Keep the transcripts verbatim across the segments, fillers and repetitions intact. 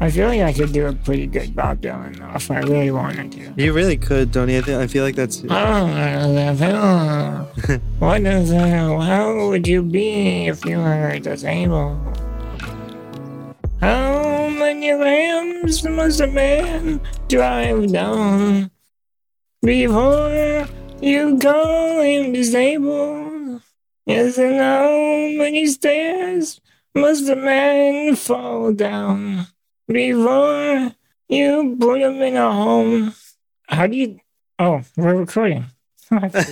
I feel like I could do a pretty good Bob Dylan, though, if I really wanted to. You really could, Donnie. I, th- I feel like that's... Oh, what is that? How would you be if you were disabled? How many lambs must a man drive down before you call him disabled? Yes, and how many stairs must a man fall down before you put him in a home? How do you... Oh, we're recording. Hey. How's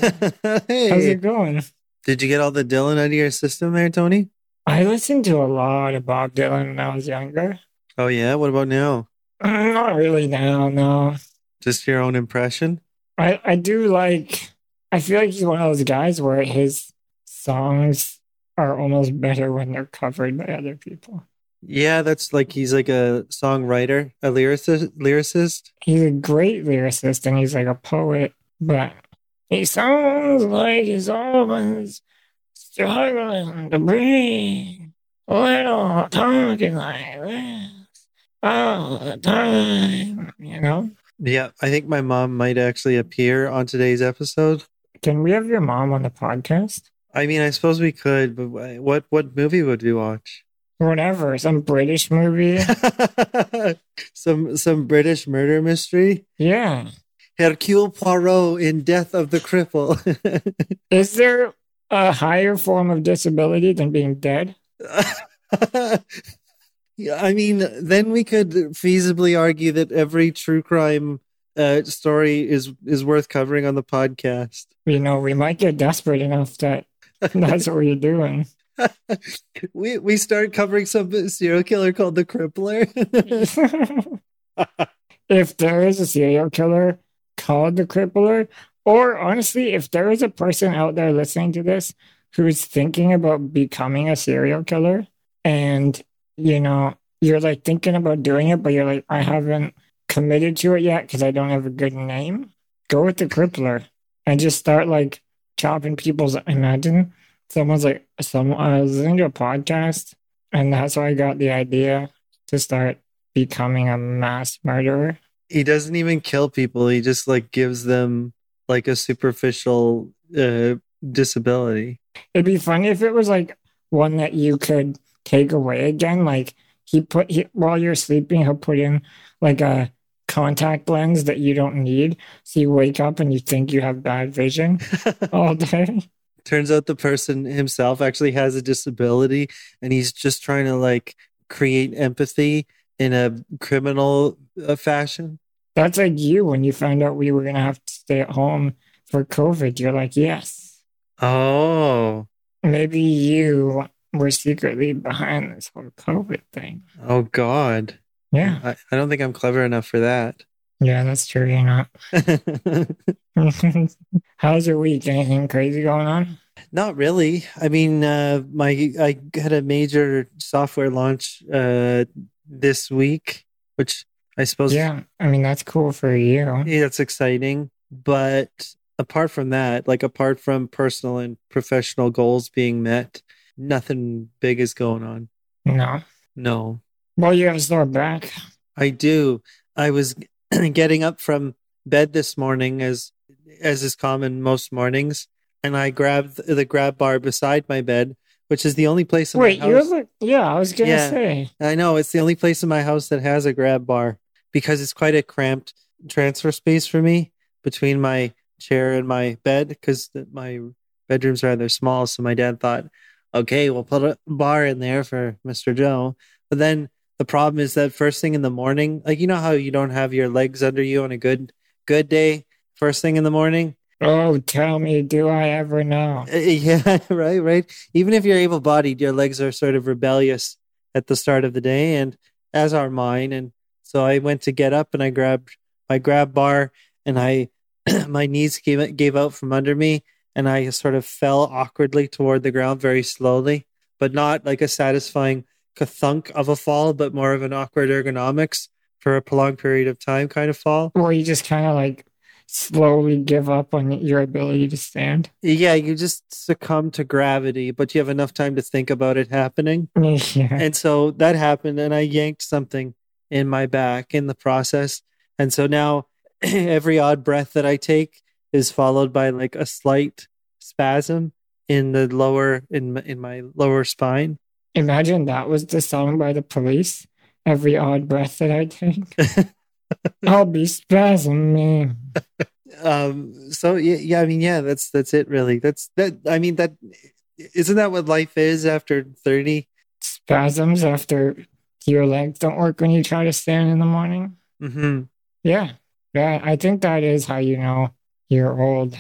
it going? Did you get all the Dylan out of your system there, Tony? I listened to a lot of Bob Dylan when I was younger. Oh, yeah? What about now? Not really now, no. Just your own impression? I, I do like... I feel like he's one of those guys where his songs are almost better when they're covered by other people. Yeah, that's like he's like a songwriter, a lyricist, lyricist. He's a great lyricist and he's like a poet, but he sounds like he's always struggling to breathe. Little talking like this all the time, you know? Yeah, I think my mom might actually appear on today's episode. Can we have your mom on the podcast? I mean, I suppose we could, but what, what movie would we watch? Whatever, some British movie. some some British murder mystery? Yeah. Hercule Poirot in Death of the Cripple. Is there a higher form of disability than being dead? Yeah, I mean, then we could feasibly argue that every true crime uh, story is, is worth covering on the podcast. You know, we might get desperate enough that that's what we're doing. we we start covering some serial killer called the Crippler. If there is a serial killer called the Crippler, or honestly, if there is a person out there listening to this who is thinking about becoming a serial killer, and you know you're like thinking about doing it, but you're like, I haven't committed to it yet because I don't have a good name. Go with the Crippler and just start like chopping people's. Imagine. Someone's like, some, I was listening to a podcast, and that's how I got the idea to start becoming a mass murderer. He doesn't even kill people. He just, like, gives them, like, a superficial uh, disability. It'd be funny if it was, like, one that you could take away again. Like, he put, he, while you're sleeping, he'll put in, like, a contact lens that you don't need. So you wake up and you think you have bad vision all day. Turns out the person himself actually has a disability and he's just trying to like create empathy in a criminal uh, fashion. That's like you when you found out we were going to have to stay at home for COVID. You're like, yes. Oh. Maybe you were secretly behind this whole COVID thing. Oh, God. Yeah. I, I don't think I'm clever enough for that. Yeah, that's true. You're not. How's your week? Anything crazy going on? Not really. I mean, uh, my I had a major software launch uh, this week, which I suppose... Yeah, I mean, that's cool for you. Yeah, that's exciting. But apart from that, like apart from personal and professional goals being met, nothing big is going on. No? No. Well, you have a sore back. I do. I was... getting up from bed this morning, as as is common most mornings, and I grabbed the grab bar beside my bed, which is the only place in Wait, my house. Wait, you Yeah, I was going to yeah, say. I know, it's the only place in my house that has a grab bar, because it's quite a cramped transfer space for me between my chair and my bed, because my bedroom's rather small, so my dad thought, okay, we'll put a bar in there for Mister Joe, but then the problem is that first thing in the morning, like, you know how you don't have your legs under you on a good good day, first thing in the morning? Oh, tell me, do I ever know? Uh, yeah, right, right. Even if you're able-bodied, your legs are sort of rebellious at the start of the day, and as are mine. And so I went to get up, and I grabbed my grab bar, and I my knees gave, gave out from under me, and I sort of fell awkwardly toward the ground very slowly, but not like a satisfying... a thunk of a fall, but more of an awkward ergonomics for a prolonged period of time kind of fall. Or you just kind of like slowly give up on your ability to stand. Yeah, you just succumb to gravity, but you have enough time to think about it happening. Yeah. And so that happened, and I yanked something in my back in the process. And so now every odd breath that I take is followed by like a slight spasm in the lower, in in my lower spine. Imagine that was the song by The Police. Every odd breath that I take, I'll be spasming. Um, so yeah, yeah, I mean, yeah, that's, that's it really. That's that, I mean, that, isn't that what life is after thirty? Spasms after your legs don't work when you try to stand in the morning. Mm-hmm. Yeah. Yeah. I think that is how you know you're old.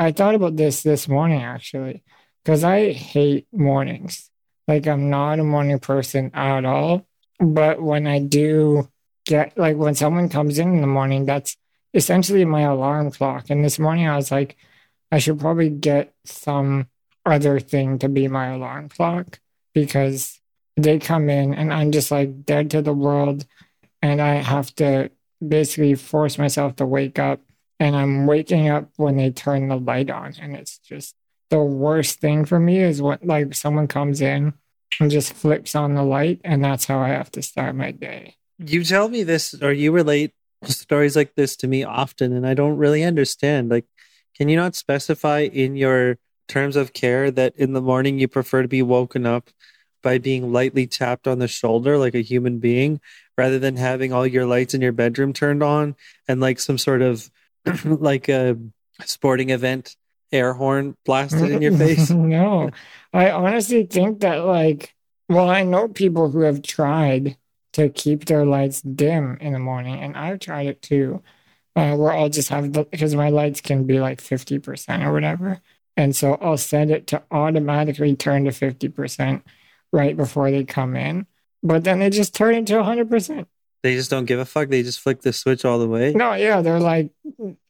I thought about this this morning, actually, because I hate mornings. Like, I'm not a morning person at all. But when I do get, like, when someone comes in in the morning, that's essentially my alarm clock. And this morning I was like, I should probably get some other thing to be my alarm clock, because they come in and I'm just like dead to the world. And I have to basically force myself to wake up. And I'm waking up when they turn the light on. And it's just the worst thing for me is what, like, someone comes in and just flips on the light, and that's how I have to start my day. You tell me this, or you relate stories like this to me often, and I don't really understand. Like, can you not specify in your terms of care that in the morning you prefer to be woken up by being lightly tapped on the shoulder like a human being, rather than having all your lights in your bedroom turned on and like some sort of like a sporting event air horn blasted in your face? No, I honestly think that, like, well, I know people who have tried to keep their lights dim in the morning, and I've tried it too, uh, where I'll just have the, because my lights can be like fifty percent or whatever. And so I'll set it to automatically turn to fifty percent right before they come in. But then they just turn it to one hundred percent. They just don't give a fuck. They just flick the switch all the way. No, yeah. They're like,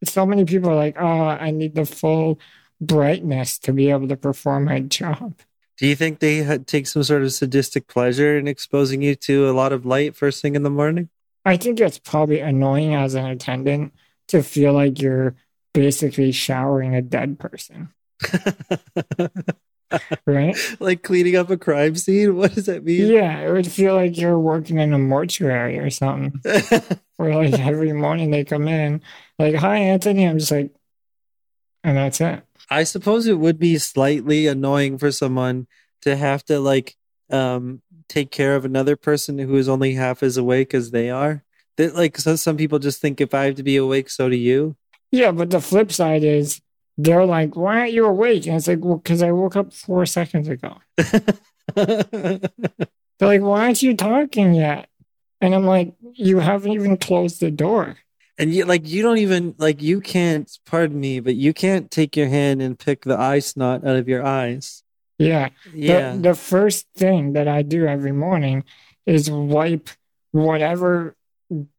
so many people are like, oh, I need the full brightness to be able to perform my job. Do you think they ha- take some sort of sadistic pleasure in exposing you to a lot of light first thing in the morning? I think it's probably annoying as an attendant to feel like you're basically showering a dead person. Right? Like cleaning up a crime scene? What does that mean? Yeah, it would feel like you're working in a mortuary or something. Where like every morning they come in, like, hi, Anthony. I'm just like, and that's it. I suppose it would be slightly annoying for someone to have to like um, take care of another person who is only half as awake as they are. That, like, so some people just think if I have to be awake, so do you. Yeah, but the flip side is, they're like, why aren't you awake? And it's like, well, because I woke up four seconds ago. They're like, why aren't you talking yet? And I'm like, you haven't even closed the door. And you, like, you don't even, like, you can't, pardon me, but you can't take your hand and pick the eye snot out of your eyes. Yeah. Yeah. The, the first thing that I do every morning is wipe whatever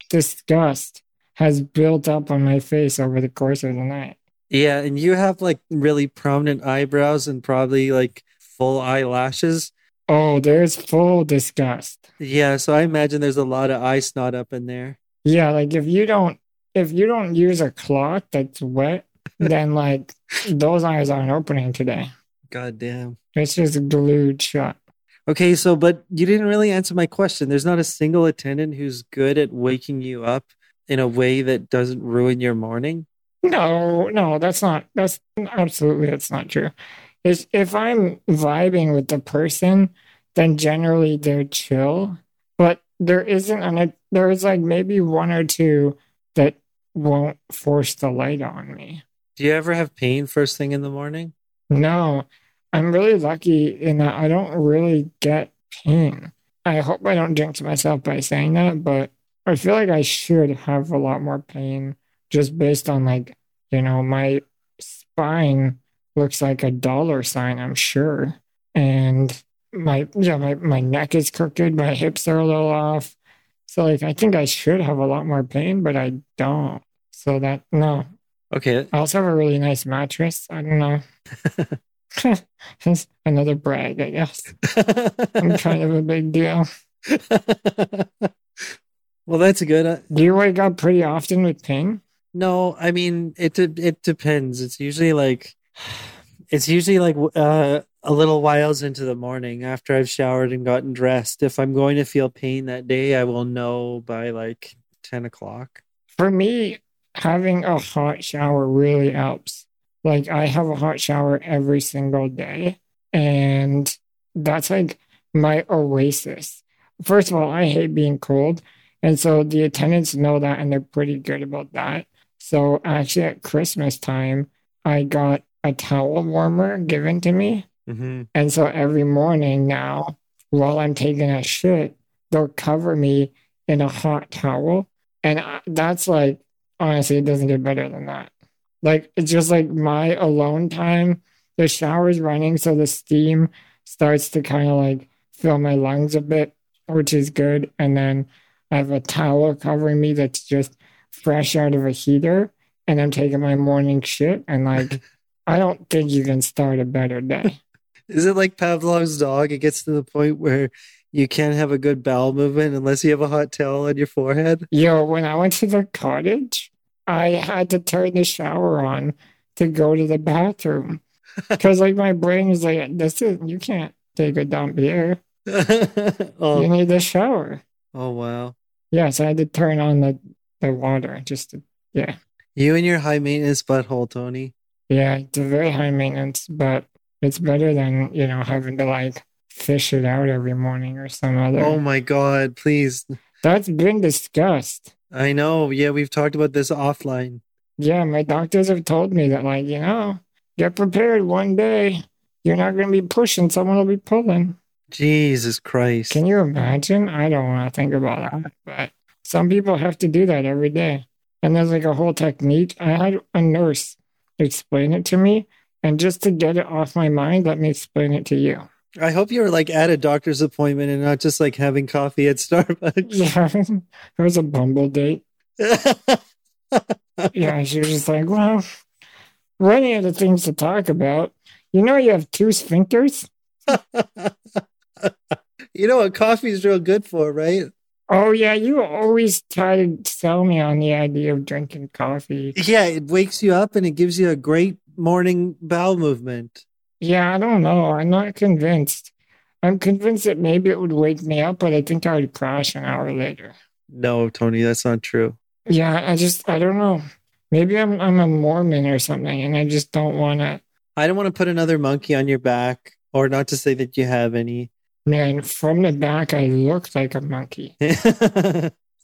disgust has built up on my face over the course of the night. Yeah, and you have like really prominent eyebrows and probably like full eyelashes. Oh, there's full disgust. Yeah, so I imagine there's a lot of eye snot up in there. Yeah, like if you don't if you don't use a cloth that's wet, then like those eyes aren't opening today. God damn. It's just glued shut. Okay, so but you didn't really answer my question. There's not a single attendant who's good at waking you up in a way that doesn't ruin your morning. No, no, that's not, that's absolutely, that's not true. It's, if I'm vibing with the person, then generally they're chill, but there isn't, an, there's like maybe one or two that won't force the light on me. Do you ever have pain first thing in the morning? No, I'm really lucky in that I don't really get pain. I hope I don't jinx myself by saying that, but I feel like I should have a lot more pain. Just based on, like, you know, my spine looks like a dollar sign, I'm sure. And my, yeah, my, my neck is crooked. My hips are a little off. So, like, I think I should have a lot more pain, but I don't. So that, no. Okay. I also have a really nice mattress. I don't know. Another brag, I guess. I'm kind of a big deal. Well, that's a good... Uh, Do you wake up pretty often with pain? No, I mean, it de- it depends. It's usually like, It's usually like uh, a little whiles into the morning after I've showered and gotten dressed. If I'm going to feel pain that day, I will know by like ten o'clock. For me, having a hot shower really helps. Like, I have a hot shower every single day, and that's like my oasis. First of all, I hate being cold, and so the attendants know that, and they're pretty good about that. So actually at Christmas time, I got a towel warmer given to me. Mm-hmm. And so every morning now, while I'm taking a shit, they'll cover me in a hot towel. And I, that's like, honestly, it doesn't get better than that. Like, it's just like my alone time. The shower's running, so the steam starts to kind of like fill my lungs a bit, which is good. And then I have a towel covering me that's just fresh out of a heater. And I'm taking my morning shit. And like, I don't think you can start a better day. Is it like Pavlov's dog? It gets to the point where you can't have a good bowel movement unless you have a hot towel on your forehead? Yo, when I went to the cottage, I had to turn the shower on to go to the bathroom. Because like my brain is like, this is, you can't take a dump here. Oh. You need a shower. Oh, wow. Yeah, so I had to turn on the, the water just to, yeah. You and your high maintenance butthole, Tony. Yeah, it's very high maintenance, but it's better than, you know, having to like fish it out every morning or some other. Oh my God, please. That's been discussed. I know. Yeah, we've talked about this offline. Yeah, my doctors have told me that, like, you know, get prepared one day. You're not going to be pushing, someone will be pulling. Jesus Christ. Can you imagine? I don't want to think about that, but some people have to do that every day. And there's like a whole technique. I had a nurse explain it to me. And just to get it off my mind, let me explain it to you. I hope you were like at a doctor's appointment and not just like having coffee at Starbucks. Yeah, it was a Bumble date. Yeah, she was just like, well, running out of things to talk about. You know you have two sphincters? You know what coffee's real good for, right? Oh, yeah, you always try to sell me on the idea of drinking coffee. Yeah, it wakes you up and it gives you a great morning bowel movement. Yeah, I don't know. I'm not convinced. I'm convinced that maybe it would wake me up, but I think I would crash an hour later. No, Tony, that's not true. Yeah, I just, I don't know. Maybe I'm I'm a Mormon or something, and I just don't want to. I don't want to put another monkey on your back, or not to say that you have any. Man, from the back, I looked like a monkey.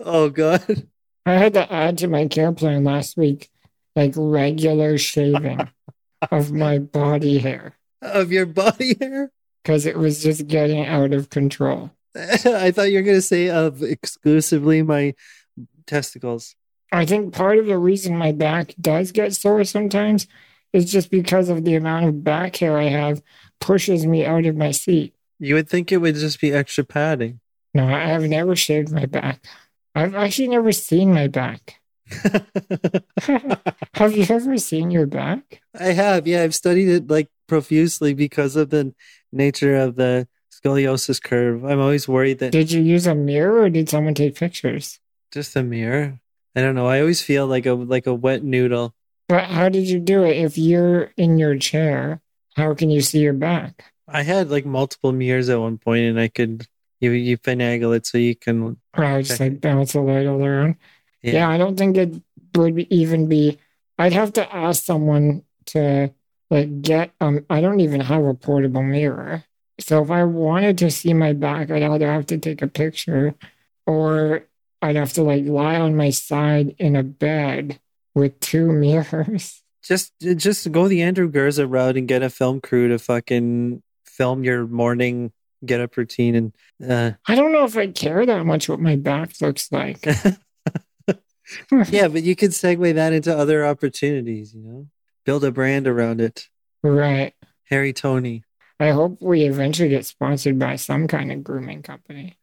Oh, God. I had to add to my care plan last week, like regular shaving of my body hair. Of your body hair? Because it was just getting out of control. I thought you were going to say of exclusively my testicles. I think part of the reason my back does get sore sometimes is just because of the amount of back hair I have pushes me out of my seat. You would think it would just be extra padding. No, I have never shaved my back. I've actually never seen my back. Have you ever seen your back? I have, yeah. I've studied it like profusely because of the nature of the scoliosis curve. I'm always worried that... Did you use a mirror or did someone take pictures? Just a mirror. I don't know. I always feel like a like a wet noodle. But how did you do it? If you're in your chair, how can you see your back? I had like multiple mirrors at one point, and I could you you finagle it so you can. Right, just like bounce the light all around. Yeah. yeah, I don't think it would even be. I'd have to ask someone to like get. Um, I don't even have a portable mirror, so if I wanted to see my back, I'd either have to take a picture, or I'd have to like lie on my side in a bed with two mirrors. Just, just go the Andrew Gerza route and get a film crew to fucking film your morning get up routine. And uh... I don't know if I care that much what my back looks like. Yeah, but you could segue that into other opportunities, you know, build a brand around it. Right. Hairy Tony. I hope we eventually get sponsored by some kind of grooming company.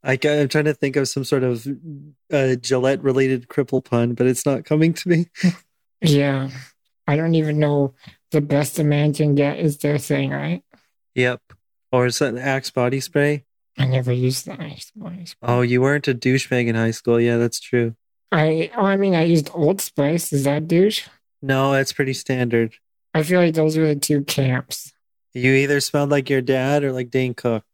I, I'm trying to think of some sort of uh, Gillette-related cripple pun, but it's not coming to me. Yeah. I don't even know. The best a man can get is their thing, right? Yep. Or is that an Axe Body Spray? I never used the Axe Body Spray. Oh, you weren't a douchebag in high school. Yeah, that's true. I oh, I mean, I used Old Spice. Is that douche? No, that's pretty standard. I feel like those were the two camps. You either smelled like your dad or like Dane Cook.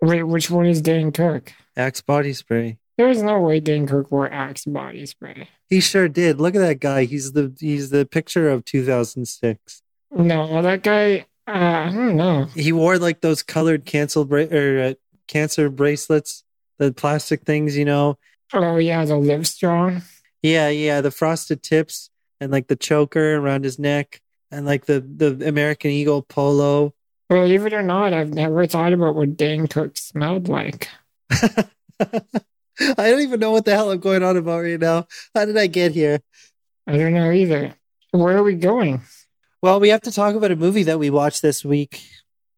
Wait, which one is Dane Cook? Axe Body Spray. There is no way Dane Cook wore Axe Body Spray. He sure did. Look at that guy. He's the he's the picture of two thousand six. No, that guy, uh, I don't know. He wore like those colored cancel bra- or, uh, cancer bracelets, the plastic things, you know. Oh, yeah, the Livestrong. Yeah, yeah, the frosted tips and like the choker around his neck and like the, the American Eagle polo. Believe it or not, I've never thought about what Dane Cook smelled like. I don't even know what the hell I'm going on about right now. How did I get here? I don't know either. Where are we going? Well, we have to talk about a movie that we watched this week.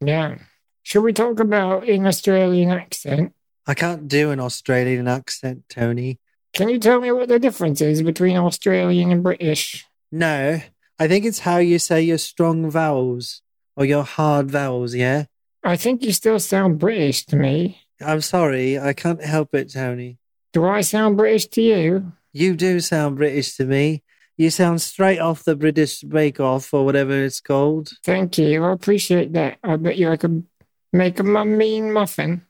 Yeah. Should we talk about an Australian accent? I can't do an Australian accent, Tony. Can you tell me what the difference is between Australian and British? No. I think it's how you say your strong vowels or your hard vowels, yeah? I think you still sound British to me. I'm sorry, I can't help it, Tony. Do I sound British to you? You do sound British to me. You sound straight off the British Bake Off or whatever it's called. Thank you, I appreciate that. I bet you I could make a mean muffin.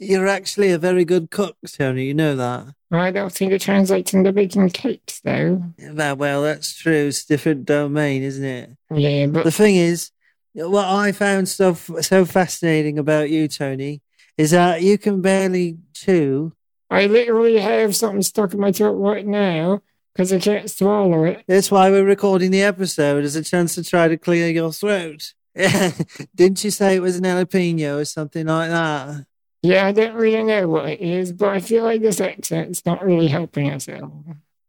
You're actually a very good cook, Tony, you know that. I don't think it translates into baking cakes, though. Yeah, well, that's true. It's a different domain, isn't it? Yeah, but... The thing is, what I found so, so fascinating about you, Tony, is that you can barely chew. I literally have something stuck in my throat right now because I can't swallow it. That's why we're recording the episode, as a chance to try to clear your throat. Didn't you say it was an jalapeno or something like that? Yeah, I don't really know what it is, but I feel like this accent's not really helping us at all.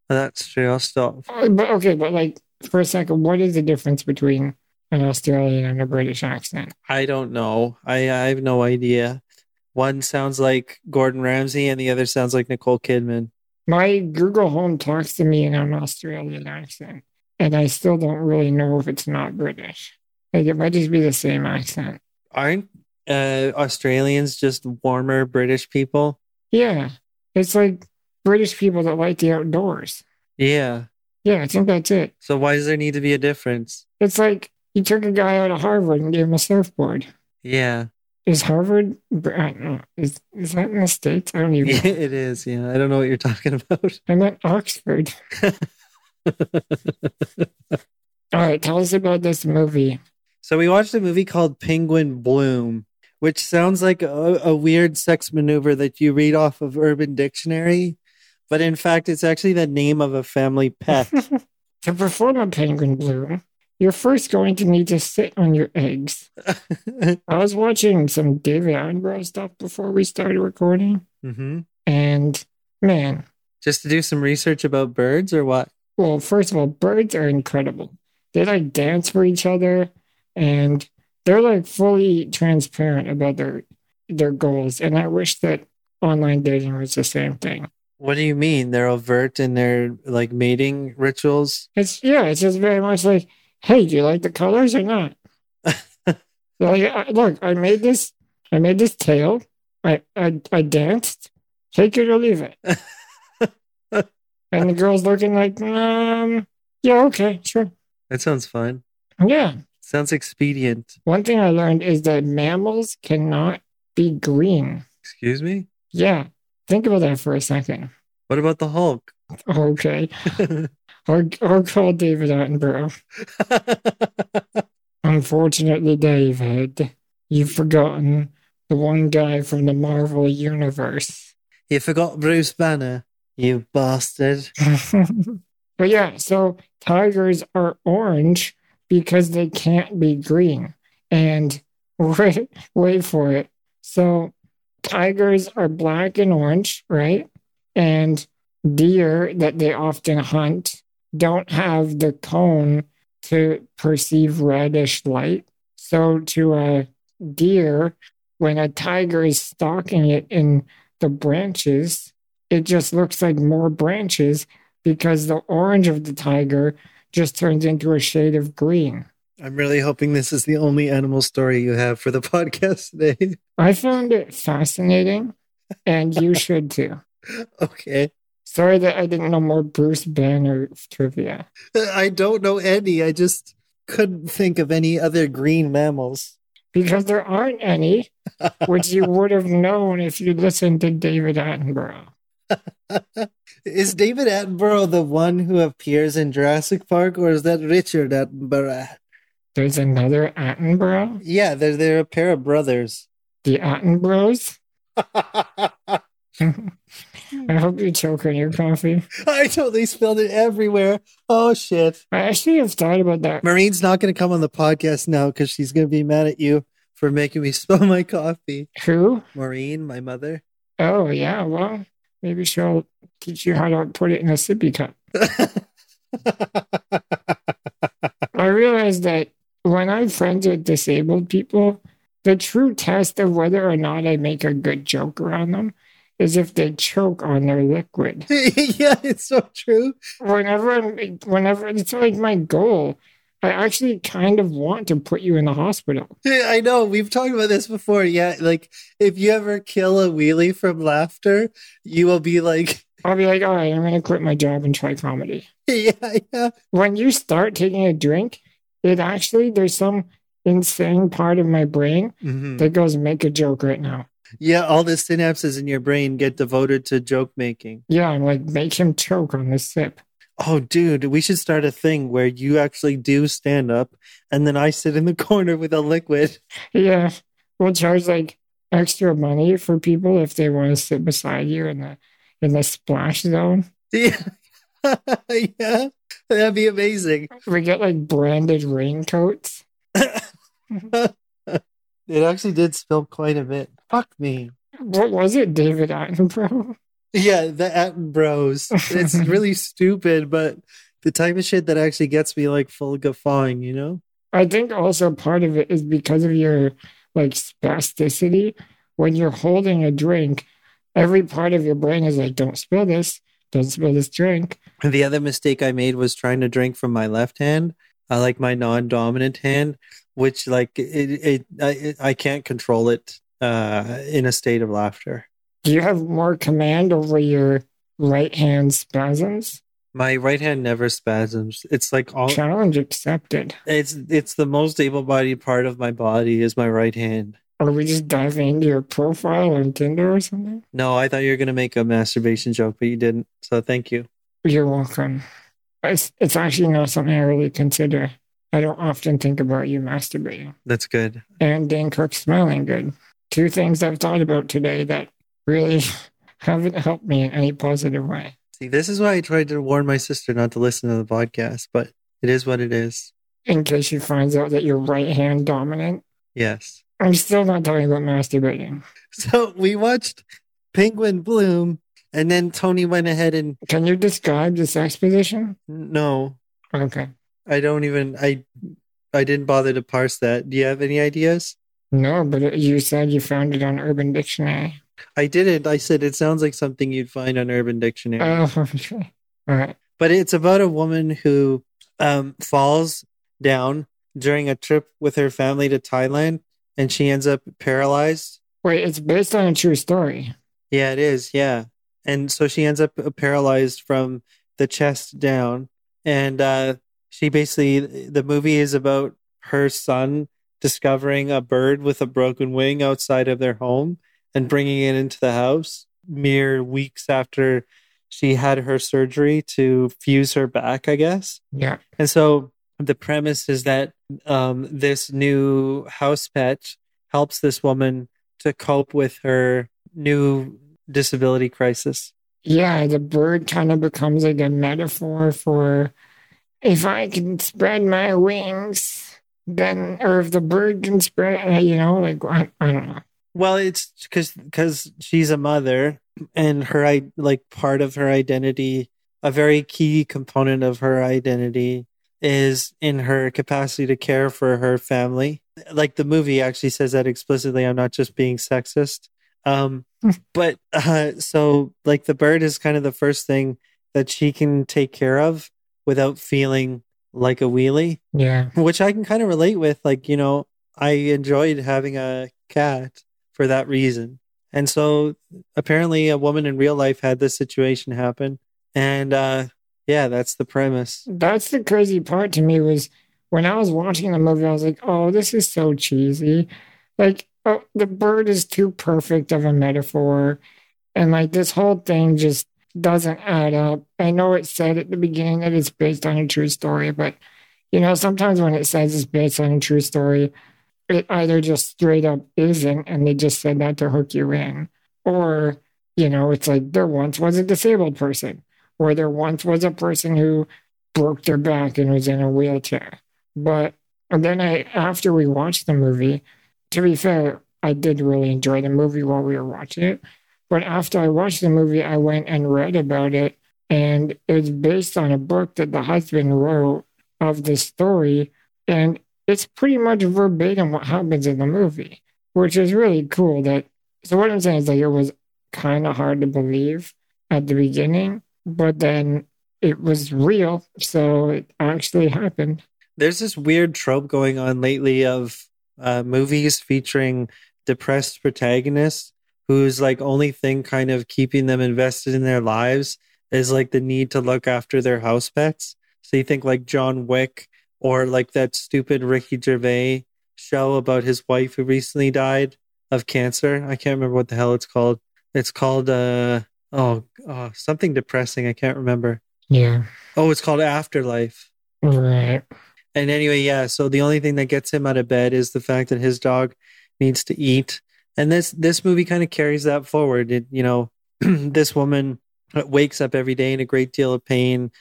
That's true, I'll stop. Oh, but okay, but like, for a second, what is the difference between an Australian and a British accent? I don't know. I, I have no idea. One sounds like Gordon Ramsay and the other sounds like Nicole Kidman. My Google Home talks to me in an Australian accent, and I still don't really know if it's not British. Like, it might just be the same accent. Aren't Uh, Australians just warmer British people? Yeah. It's like British people that like the outdoors. Yeah. Yeah, I think that's it. So why does there need to be a difference? It's like you took a guy out of Harvard and gave him a surfboard. Yeah. Is Harvard... I don't know. Is, is that in the States? I don't even know. Yeah, it is, yeah. I don't know what you're talking about. I meant Oxford. All right, tell us about this movie. So we watched a movie called Penguin Bloom, which sounds like a, a weird sex maneuver that you read off of Urban Dictionary. But in fact, it's actually the name of a family pet. To perform a penguin bloom, you're first going to need to sit on your eggs. I was watching some David Attenborough stuff before we started recording. Mm-hmm. And, man. Just to do some research about birds or what? Well, first of all, birds are incredible. They like dance for each other and... They're like fully transparent about their their goals. And I wish that online dating was the same thing. What do you mean? They're overt in their like mating rituals? It's yeah, it's just very much like, hey, do you like the colors or not? Like, look, I made this I made this tail. I I, I danced. Take it or leave it. And the girl's looking like, um, yeah, okay, sure. That sounds fine. Yeah. Sounds expedient. One thing I learned is that mammals cannot be green. Excuse me? Yeah. Think about that for a second. What about the Hulk? Okay. or, or call David Attenborough. Unfortunately, David, you've forgotten the one guy from the Marvel Universe. You forgot Bruce Banner, you bastard. But yeah, so tigers are orange because they can't be green. And wait, wait for it. So tigers are black and orange, right? And deer that they often hunt don't have the cone to perceive reddish light. So to a deer, when a tiger is stalking it in the branches, it just looks like more branches because the orange of the tiger just turns into a shade of green. I'm really hoping this is the only animal story you have for the podcast today. I found it fascinating, and you should too. Okay. Sorry that I didn't know more Bruce Banner trivia. I don't know any. I just couldn't think of any other green mammals. Because there aren't any, which you would have known if you listened to David Attenborough. Is David Attenborough the one who appears in Jurassic Park, or is that Richard Attenborough? There's another Attenborough? Yeah, they're, they're a pair of brothers. The Attenboroughs? I hope you choke on your coffee. I totally spilled it everywhere. Oh, shit. I actually have thought about that. Maureen's not going to come on the podcast now because she's going to be mad at you for making me spill my coffee. Who? Maureen, my mother. Oh, yeah. Well, maybe she'll teach you how to put it in a sippy cup. I realized that when I'm friends with disabled people, the true test of whether or not I make a good joke around them is if they choke on their liquid. Yeah, it's so true. Whenever I'm, whenever it's like my goal, I actually kind of want to put you in the hospital. Yeah, I know. We've talked about this before. Yeah, like if you ever kill a wheelie from laughter, you will be like... I'll be like, all right, I'm going to quit my job and try comedy. Yeah, yeah. When you start taking a drink, it actually, there's some insane part of my brain mm-hmm. that goes, make a joke right now. Yeah, all the synapses in your brain get devoted to joke making. Yeah, I'm like, make him choke on the sip. Oh, dude, we should start a thing where you actually do stand up and then I sit in the corner with a liquid. Yeah, we'll charge like extra money for people if they want to sit beside you in the in the splash zone. Yeah, yeah, that'd be amazing. We get like branded raincoats. It actually did spill quite a bit. Fuck me. What was it, David Attenborough? Yeah, the Attenboroughs. It's really stupid, but the type of shit that actually gets me like full guffawing, you know? I think also part of it is because of your like spasticity. When you're holding a drink, every part of your brain is like, don't spill this. Don't spill this drink. And the other mistake I made was trying to drink from my left hand. I like my non-dominant hand, which like it, it, I, it, I can't control it uh, in a state of laughter. Do you have more command over your right hand spasms? My right hand never spasms. It's like all challenge accepted. It's it's the most able-bodied part of my body is my right hand. Are we just diving into your profile on Tinder or something? No, I thought you were going to make a masturbation joke, but you didn't. So thank you. You're welcome. It's, it's actually not something I really consider. I don't often think about you masturbating. That's good. And Dane Cook smelling good. Two things I've thought about today that really haven't helped me in any positive way. See, this is why I tried to warn my sister not to listen to the podcast, but it is what it is. In case she finds out that you're right-hand dominant? Yes. I'm still not talking about masturbating. So we watched Penguin Bloom. And then Tony went ahead and... Can you describe this exposition? No. Okay. I don't even... I I didn't bother to parse that. Do you have any ideas? No, but you said you found it on Urban Dictionary. I didn't. I said it sounds like something you'd find on Urban Dictionary. Oh, okay. All right. But it's about a woman who um, falls down during a trip with her family to Thailand, and she ends up paralyzed. Wait, it's based on a true story. Yeah, it is. Yeah. And so she ends up paralyzed from the chest down. And uh, she basically, the movie is about her son discovering a bird with a broken wing outside of their home and bringing it into the house mere weeks after she had her surgery to fuse her back, I guess. Yeah. And so the premise is that um, this new house pet helps this woman to cope with her new disability crisis. Yeah, the bird kind of becomes like a metaphor for if I can spread my wings, then, or if the bird can spread, you know, like, I, I don't know. Well, it's because because she's a mother and her, like, part of her identity, a very key component of her identity is in her capacity to care for her family. Like, the movie actually says that explicitly. I'm not just being sexist. Um, but, uh, so like the bird is kind of the first thing that she can take care of without feeling like a wheelie. Yeah. Which I can kind of relate with, like, you know, I enjoyed having a cat for that reason. And so apparently a woman in real life had this situation happen. And, uh, yeah, that's the premise. That's the crazy part to me was when I was watching the movie, I was like, oh, this is so cheesy. Like, oh, the bird is too perfect of a metaphor. And like this whole thing just doesn't add up. I know it said at the beginning that it's based on a true story, but you know, sometimes when it says it's based on a true story, it either just straight up isn't, and they just said that to hook you in. Or, you know, it's like there once was a disabled person, or there once was a person who broke their back and was in a wheelchair. But then I, after we watched the movie, to be fair, I did really enjoy the movie while we were watching it. But after I watched the movie, I went and read about it. And it was based on a book that the husband wrote of the story. And it's pretty much verbatim what happens in the movie, which is really cool. That so what I'm saying is like it was kind of hard to believe at the beginning, but then it was real. So it actually happened. There's this weird trope going on lately of uh, movies featuring depressed protagonists whose like only thing kind of keeping them invested in their lives is like the need to look after their house pets. So you think like John Wick or like that stupid Ricky Gervais show about his wife who recently died of cancer. I can't remember what the hell it's called. It's called, uh, oh, oh something depressing. I can't remember. Yeah. Oh, it's called Afterlife. Right. And anyway, yeah. So the only thing that gets him out of bed is the fact that his dog needs to eat. And this, this movie kind of carries that forward. It, you know, this woman wakes up every day in a great deal of pain.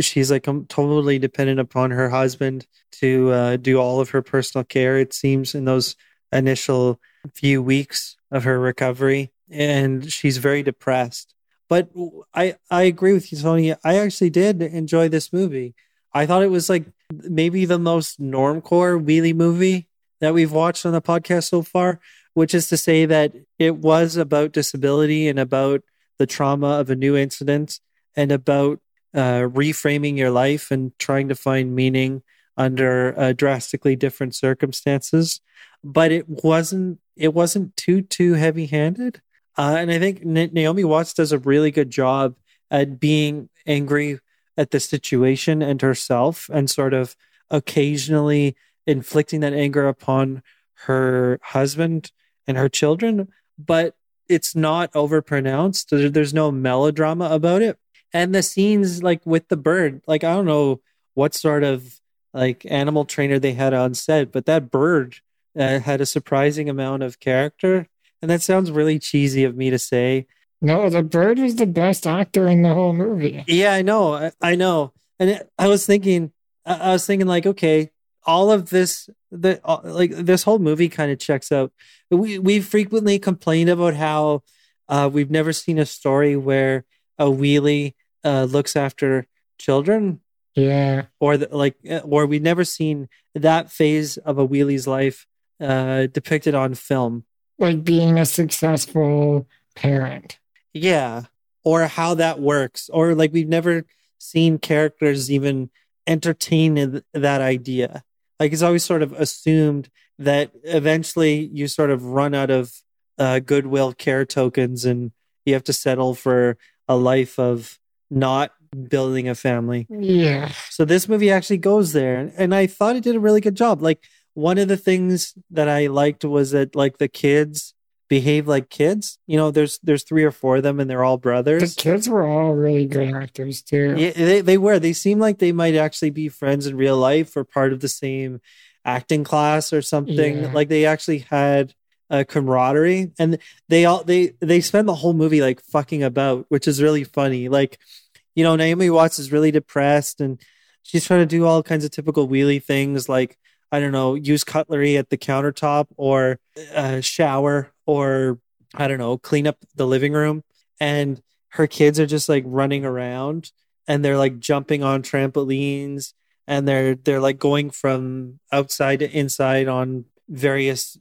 She's like totally dependent upon her husband to uh, do all of her personal care, it seems, in those initial few weeks of her recovery. And she's very depressed. But I, I agree with you, Tony. I actually did enjoy this movie. I thought it was like maybe the most normcore wheelie movie that we've watched on the podcast so far, which is to say that it was about disability and about the trauma of a new incident and about Uh, reframing your life and trying to find meaning under uh, drastically different circumstances, but it wasn't it wasn't too too heavy-handed. Uh, and I think Na- Naomi Watts does a really good job at being angry at the situation and herself, and sort of occasionally inflicting that anger upon her husband and her children. But it's not overpronounced. There, there's no melodrama about it. And the scenes like with the bird, like, I don't know what sort of like animal trainer they had on set, but that bird uh, had a surprising amount of character. And that sounds really cheesy of me to say. No, the bird was the best actor in the whole movie. Yeah, I know. I, I know. And it, I was thinking, I was thinking like, okay, all of this, the uh, like this whole movie kind of checks out. We, we frequently complained about how uh, we've never seen a story where a wheelie uh, looks after children, yeah, or the, like, or we've never seen that phase of a wheelie's life uh, depicted on film, like being a successful parent, yeah, or how that works, or like we've never seen characters even entertain that idea. Like it's always sort of assumed that eventually you sort of run out of uh, goodwill care tokens and you have to settle for a life of not building a family. Yeah. So this movie actually goes there. And I thought it did a really good job. Like one of the things that I liked was that like the kids behave like kids. You know, there's there's three or four of them and they're all brothers. The kids were all really good actors too. Yeah, they, they were. They seem like they might actually be friends in real life or part of the same acting class or something. Yeah. Like they actually had Uh, camaraderie, and they all they they spend the whole movie like fucking about, which is really funny. Like, you know, Naomi Watts is really depressed and she's trying to do all kinds of typical wheelie things, like, I don't know, use cutlery at the countertop or uh, shower or I don't know, clean up the living room. And her kids are just like running around and they're like jumping on trampolines and they're they're like going from outside to inside on various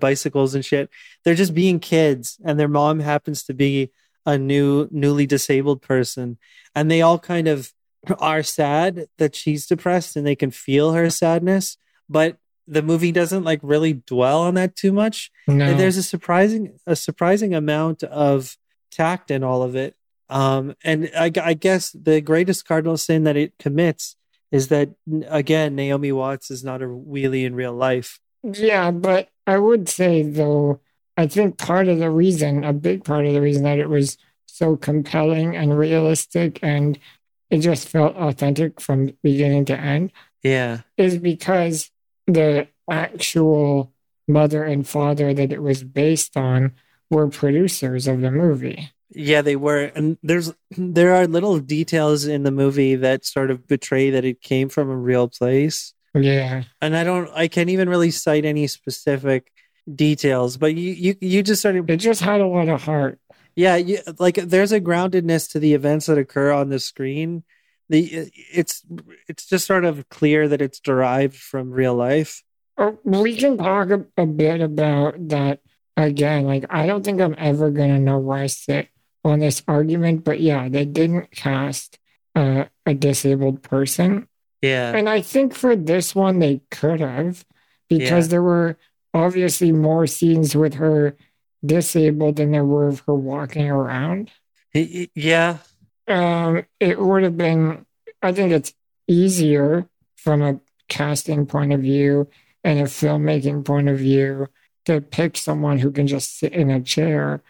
bicycles and shit. They're just being kids, and their mom happens to be a new newly disabled person, and they all kind of are sad that she's depressed and they can feel her sadness, but the movie doesn't like really dwell on that too much. No. And there's a surprising a surprising amount of tact in all of it, um and I, I guess the greatest cardinal sin that it commits is that, again, Naomi Watts is not a wheelie in real life. Yeah, but I would say, though, I think part of the reason, a big part of the reason that it was so compelling and realistic and it just felt authentic from beginning to end, yeah, is because the actual mother and father that it was based on were producers of the movie. Yeah, they were. And there's there are little details in the movie that sort of betray that it came from a real place. Yeah. And I don't, I can't even really cite any specific details, but you, you, you just started. It just had a lot of heart. Yeah. You, like there's a groundedness to the events that occur on the screen. The it's, it's just sort of clear that it's derived from real life. We can talk a, a bit about that again. Like, I don't think I'm ever going to know where I sit on this argument, but yeah, they didn't cast uh, a disabled person. Yeah. And I think for this one, they could have, because yeah. there were obviously more scenes with her disabled than there were of her walking around. Yeah. Um, it would have been, I think it's easier from a casting point of view and a filmmaking point of view to pick someone who can just sit in a chair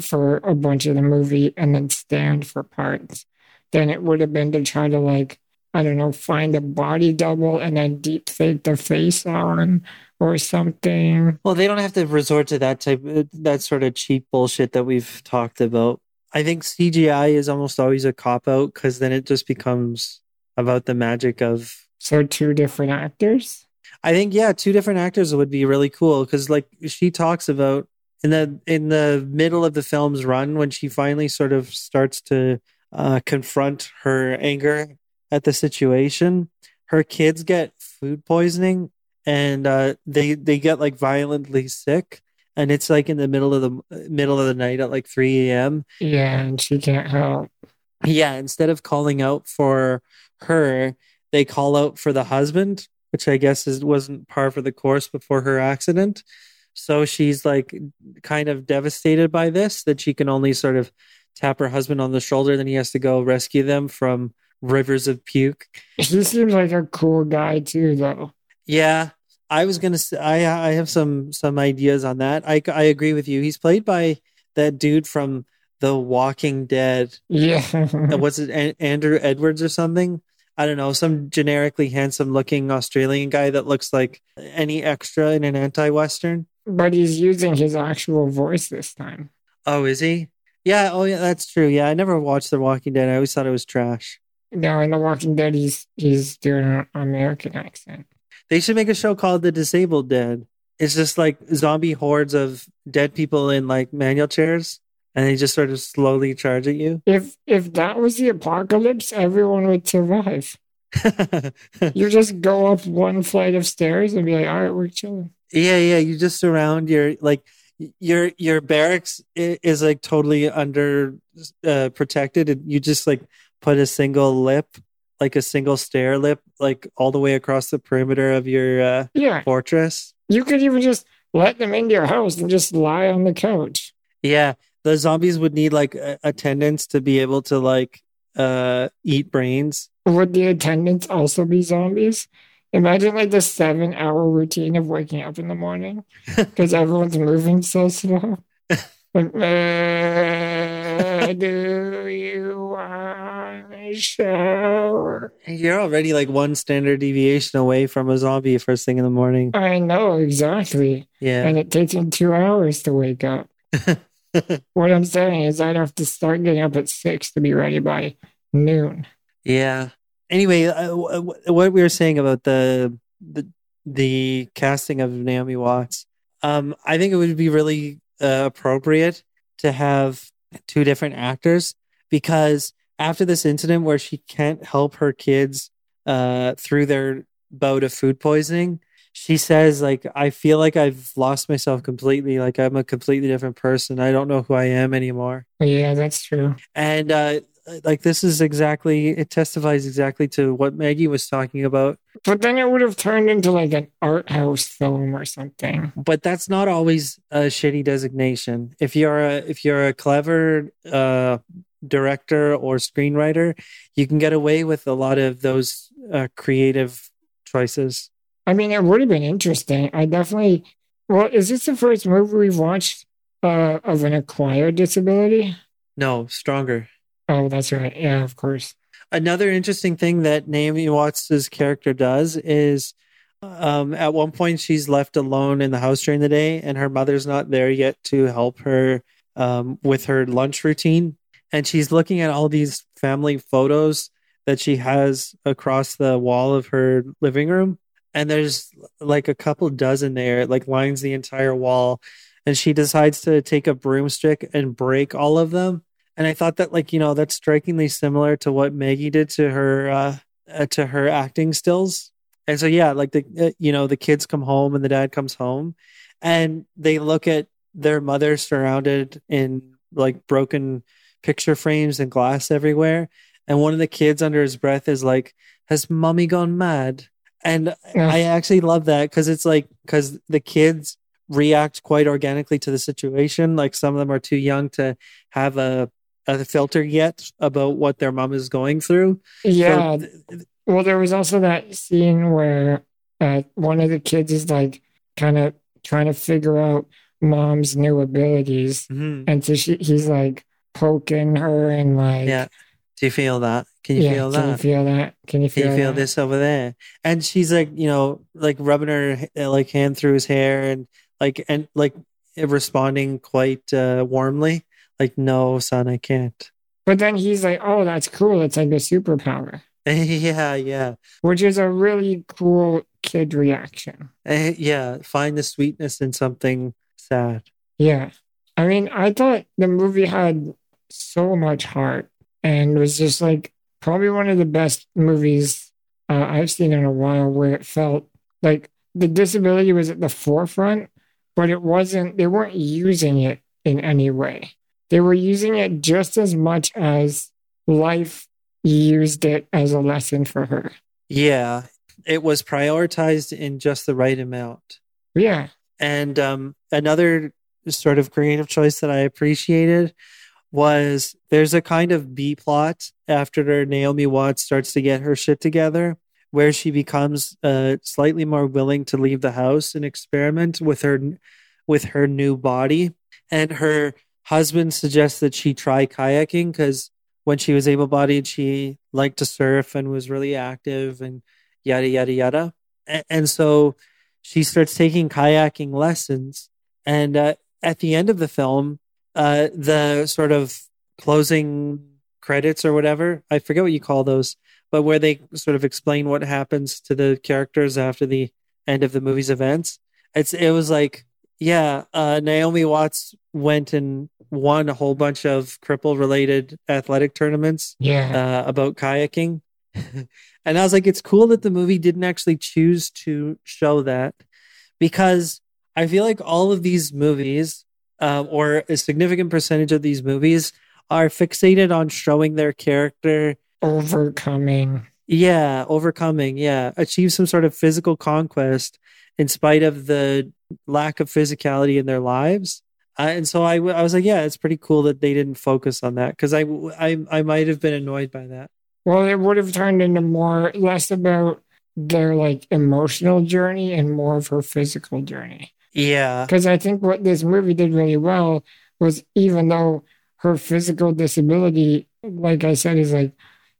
for a bunch of the movie and then stand for parts than it would have been to try to, like, I don't know, find a body double and then deep fake the face on or something. Well, they don't have to resort to that type, that sort of cheap bullshit that we've talked about. I think C G I is almost always a cop-out because then it just becomes about the magic of... So two different actors? I think, yeah, two different actors would be really cool because, like, she talks about in the, in the middle of the film's run when she finally sort of starts to uh, confront her anger at the situation, her kids get food poisoning and uh, they they get like violently sick, and it's like in the middle of the middle of the night at like three a.m. Yeah, and she can't help. Yeah, instead of calling out for her, they call out for the husband, which I guess is wasn't par for the course before her accident. So she's like kind of devastated by this that she can only sort of tap her husband on the shoulder, then he has to go rescue them from rivers of puke. He seems like a cool guy too, though. Yeah, I was gonna say I I have some some ideas on that. I I agree with you. He's played by that dude from The Walking Dead. Yeah, what's it? An- Andrew Edwards or something? I don't know. Some generically handsome looking Australian guy that looks like any extra in an anti-Western. But he's using his actual voice this time. Oh, is he? Yeah. Oh, yeah. That's true. Yeah, I never watched The Walking Dead. I always thought it was trash. No, in The Walking Dead, he's, he's doing an American accent. They should make a show called The Disabled Dead. It's just like zombie hordes of dead people in like manual chairs, and they just sort of slowly charge at you. If if that was the apocalypse, everyone would survive. You just go up one flight of stairs and be like, all right, we're chilling. Yeah, yeah. You just surround your, like, your your barracks is like totally under uh, protected, and you just like put a single lip, like a single stair lip, like all the way across the perimeter of your uh, yeah. fortress. You could even just let them into your house and just lie on the couch. Yeah, the zombies would need like a- attendants to be able to like uh, eat brains. Would the attendants also be zombies? Imagine like the seven hour routine of waking up in the morning because everyone's moving so slow. Like, uh, do you want a shower? You're already like one standard deviation away from a zombie first thing in the morning. I know, exactly. Yeah. And it takes them two hours to wake up. What I'm saying is I'd have to start getting up at six to be ready by noon. Yeah. Anyway, uh, what we were saying about the, the, the casting of Naomi Watts, um, I think it would be really Uh, appropriate to have two different actors, because after this incident where she can't help her kids uh, through their bout of food poisoning, she says, like, I feel like I've lost myself completely. Like, I'm a completely different person. I don't know who I am anymore. Yeah, that's true. And uh, like, this is exactly, it testifies exactly to what Maggie was talking about. But then it would have turned into like an art house film or something. But that's not always a shitty designation. If you're a if you're a clever uh, director or screenwriter, you can get away with a lot of those uh, creative choices? I mean, it would have been interesting. I definitely... Well, is this the first movie we've watched uh, of an acquired disability? No, Stronger. Oh, that's right. Yeah, of course. Another interesting thing that Naomi Watts' character does is um, at one point she's left alone in the house during the day and her mother's not there yet to help her um, with her lunch routine. And she's looking at all these family photos that she has across the wall of her living room. And there's like a couple dozen there, like lines the entire wall. And she decides to take a broomstick and break all of them. And I thought that, like, you know, that's strikingly similar to what Maggie did to her, uh, uh, to her acting stills. And so, yeah, like the, uh, you know, the kids come home and the dad comes home and they look at their mother surrounded in like broken picture frames and glass everywhere. And one of the kids under his breath is like, has mommy gone mad? And yeah. I actually love that because it's like, because the kids react quite organically to the situation. Like some of them are too young to have a, a filter yet about what their mom is going through. Yeah. So th- well, there was also that scene where uh, one of the kids is like kind of trying to figure out mom's new abilities. Mm-hmm. And so she, he's like poking her and like... Yeah. Do you feel that? Can you yeah, feel that? Can you feel that? Can you feel, can you feel this over there? And she's like, you know, like rubbing her like hand through his hair and like, and like responding quite uh, warmly. Like, no, son, I can't. But then he's like, oh, that's cool. It's like a superpower. yeah, yeah. Which is a really cool kid reaction. Uh, yeah. Find the sweetness in something sad. Yeah. I mean, I thought the movie had so much heart. And it was just like probably one of the best movies uh, I've seen in a while where it felt like the disability was at the forefront, but it wasn't, they weren't using it in any way. They were using it just as much as life used it as a lesson for her. Yeah. It was prioritized in just the right amount. Yeah. And um, another sort of creative choice that I appreciated was there's a kind of B plot after Naomi Watts starts to get her shit together where she becomes uh, slightly more willing to leave the house and experiment with her with her new body. And her husband suggests that she try kayaking because when she was able-bodied, she liked to surf and was really active and yada, yada, yada. And, and so she starts taking kayaking lessons. And uh, at the end of the film, Uh, the sort of closing credits or whatever, I forget what you call those, but where they sort of explain what happens to the characters after the end of the movie's events. It's It was like, yeah, uh, Naomi Watts went and won a whole bunch of cripple-related athletic tournaments yeah. uh, about kayaking. And I was like, it's cool that the movie didn't actually choose to show that because I feel like all of these movies... Um, or a significant percentage of these movies are fixated on showing their character overcoming. Yeah, overcoming. Yeah, achieve some sort of physical conquest in spite of the lack of physicality in their lives. Uh, and so I, w- I was like, yeah, it's pretty cool that they didn't focus on that because I, w- I, I might have been annoyed by that. Well, it would have turned into more less about their like emotional journey and more of her physical journey. Yeah. Because I think what this movie did really well was even though her physical disability, like I said, is like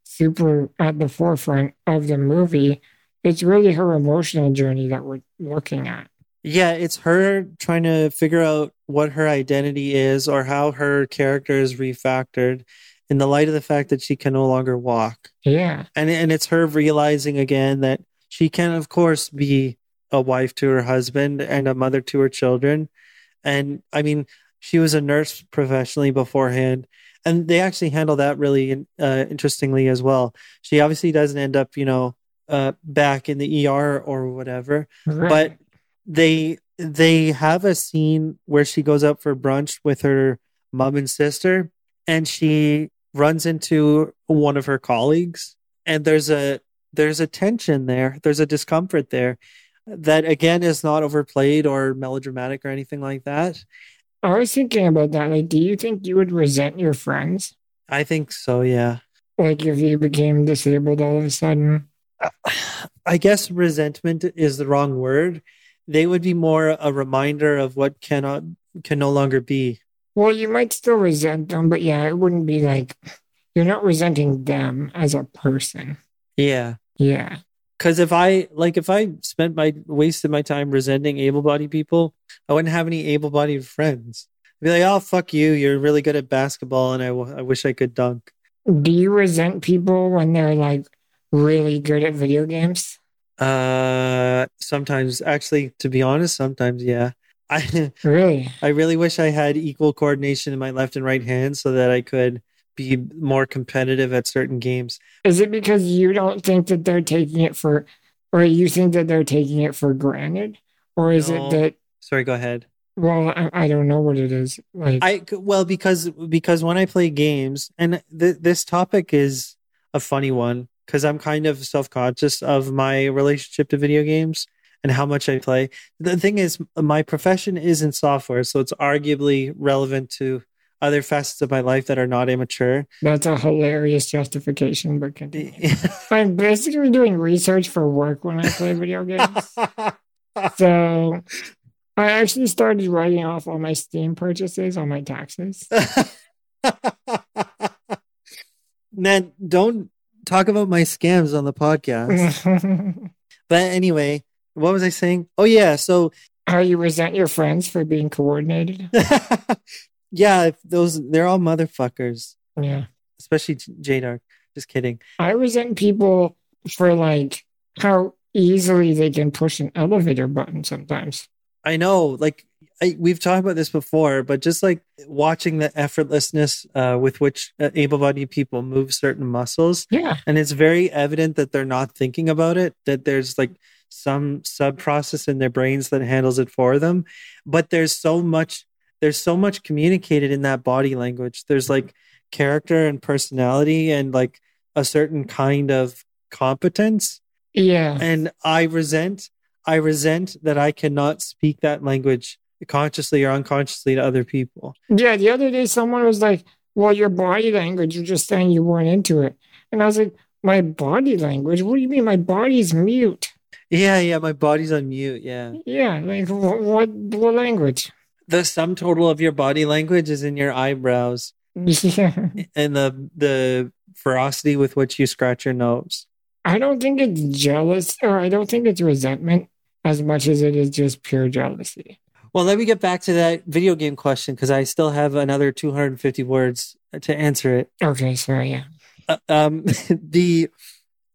super at the forefront of the movie, it's really her emotional journey that we're looking at. Yeah, it's her trying to figure out what her identity is or how her character is refactored in the light of the fact that she can no longer walk. Yeah. And and it's her realizing again that she can, of course, be a wife to her husband and a mother to her children. And I mean, she was a nurse professionally beforehand, and they actually handle that really uh, interestingly as well. She obviously doesn't end up, you know, uh, back in the E R or whatever, right. But they, they have a scene where she goes out for brunch with her mom and sister, and she runs into one of her colleagues. And there's a, there's a tension there. There's a discomfort there. That, again, is not overplayed or melodramatic or anything like that. I was thinking about that. Like, do you think you would resent your friends? I think so, yeah. Like if you became disabled all of a sudden? I guess resentment is the wrong word. They would be more a reminder of what cannot can no longer be. Well, you might still resent them, but yeah, it wouldn't be like, you're not resenting them as a person. Yeah. Yeah. Because if I, like, if I spent my, wasted my time resenting able-bodied people, I wouldn't have any able-bodied friends. I'd be like, oh, fuck you, you're really good at basketball and I, w- I wish I could dunk. Do you resent people when they're, like, really good at video games? Uh, sometimes. Actually, to be honest, sometimes, yeah. I Really? I really wish I had equal coordination in my left and right hand so that I could be more competitive at certain games. Is it because you don't think that they're taking it for, or you think that they're taking it for granted? Or is no. it that... Sorry, go ahead. Well, I, I don't know what it is. Like, I well, because because when I play games, and th- this topic is a funny one, because I'm kind of self-conscious of my relationship to video games and how much I play. The thing is, my profession is in software, so it's arguably relevant to other facets of my life that are not immature. That's a hilarious justification, but continue. I'm basically doing research for work when I play video games. So I actually started writing off all my Steam purchases on my taxes. Man, don't talk about my scams on the podcast. But anyway, what was I saying? Oh, yeah. So how you resent your friends for being coordinated? Yeah, those, they're all motherfuckers. Yeah. Especially J-Dark. Just kidding. I resent people for like how easily they can push an elevator button sometimes. I know, like I, we've talked about this before, but just like watching the effortlessness uh, with which able-bodied people move certain muscles. Yeah. And it's very evident that they're not thinking about it, that there's like some sub-process in their brains that handles it for them. But there's so much There's so much communicated in that body language. There's like character and personality and like a certain kind of competence. Yeah. And I resent, I resent that I cannot speak that language consciously or unconsciously to other people. Yeah. The other day, someone was like, well, your body language, you're just saying you weren't into it. And I was like, my body language? What do you mean? My body's mute. Yeah. Yeah. My body's on mute. Yeah. Yeah. Like what, what, what language? The sum total of your body language is in your eyebrows, yeah, and the the ferocity with which you scratch your nose. I don't think it's jealous, or I don't think it's resentment as much as it is just pure jealousy. Well, let me get back to that video game question because I still have another two hundred fifty words to answer it. Okay, sorry, yeah. Uh, um, the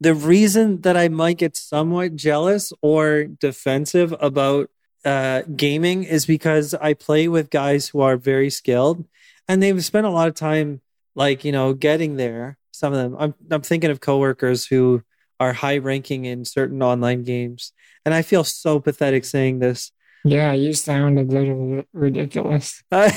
the reason that I might get somewhat jealous or defensive about Uh, gaming is because I play with guys who are very skilled and they've spent a lot of time, like, you know, getting there. Some of them, I'm, I'm thinking of coworkers who are high ranking in certain online games. And I feel so pathetic saying this. Yeah, you sound a little ridiculous. Uh,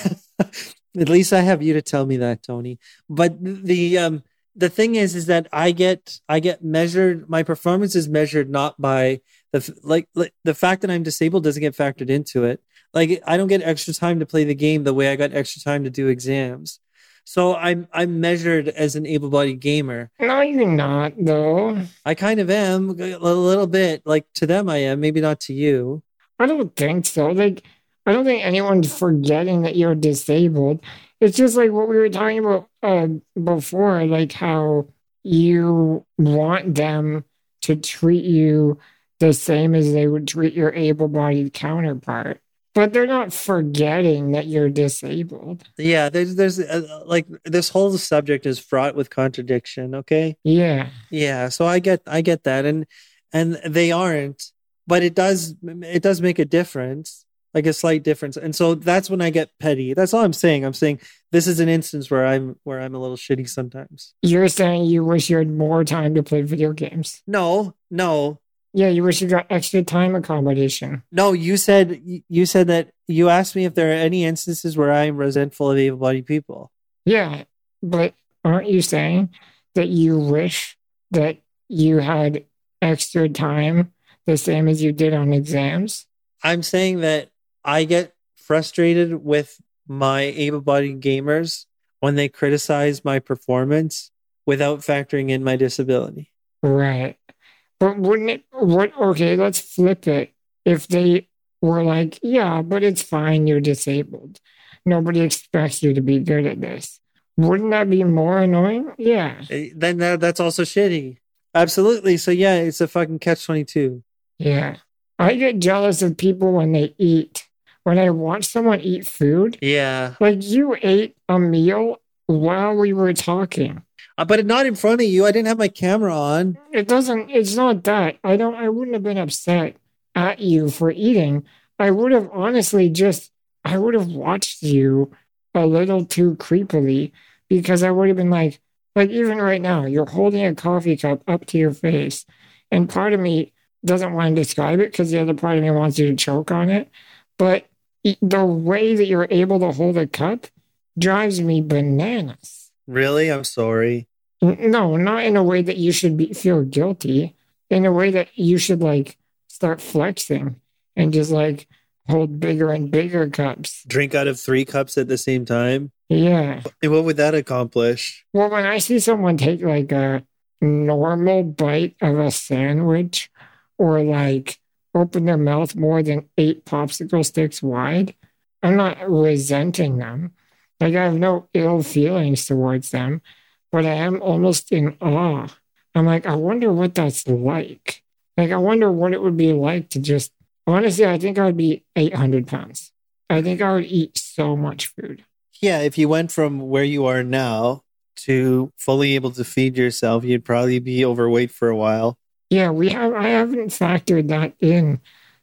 at least I have you to tell me that, Tony. But the, um, the thing is, is that I get, I get measured. My performance is measured not by the like, like the fact that I'm disabled doesn't get factored into it. Like I don't get extra time to play the game the way I got extra time to do exams. So I'm I'm measured as an able-bodied gamer. No, you're not, though. I kind of am a little bit. Like to them, I am. Maybe not to you. I don't think so. Like I don't think anyone's forgetting that you're disabled. It's just like what we were talking about uh, before, like how you want them to treat you the same as they would treat your able-bodied counterpart. But they're not forgetting that you're disabled. Yeah, there's, there's uh, like this whole subject is fraught with contradiction, okay? Yeah. Yeah, so I get I get that and and they aren't, but it does it does make a difference. Like a slight difference. And so that's when I get petty. That's all I'm saying. I'm saying this is an instance where I'm where I'm a little shitty sometimes. You're saying you wish you had more time to play video games. No, no. Yeah, you wish you got extra time accommodation. No, you said you said that you asked me if there are any instances where I'm resentful of able-bodied people. Yeah, but aren't you saying that you wish that you had extra time the same as you did on exams? I'm saying that I get frustrated with my able-bodied gamers when they criticize my performance without factoring in my disability. Right. But wouldn't it, what, okay, let's flip it. If they were like, yeah, but it's fine, you're disabled. Nobody expects you to be good at this. Wouldn't that be more annoying? Yeah. Then that's also shitty. Absolutely. So yeah, it's a fucking catch twenty-two. Yeah. I get jealous of people when they eat. When I watch someone eat food. Yeah. Like, you ate a meal while we were talking. But not in front of you. I didn't have my camera on. It doesn't, it's not that. I don't, I wouldn't have been upset at you for eating. I would have honestly just, I would have watched you a little too creepily, because I would have been like, like even right now, you're holding a coffee cup up to your face. And part of me doesn't want to describe it because the other part of me wants you to choke on it. But the way that you're able to hold a cup drives me bananas. Really? I'm sorry. No, not in a way that you should be, feel guilty. In a way that you should, like, start flexing and just, like, hold bigger and bigger cups. Drink out of three cups at the same time? Yeah. What would that accomplish? Well, when I see someone take, like, a normal bite of a sandwich or, like, open their mouth more than eight popsicle sticks wide, I'm not resenting them. Like, I have no ill feelings towards them, but I am almost in awe. I'm like, I wonder what that's like. Like, I wonder what it would be like to just, honestly, I think I would be eight hundred pounds. I think I would eat so much food. Yeah, if you went from where you are now to fully able to feed yourself, you'd probably be overweight for a while. Yeah, we have. I haven't factored that in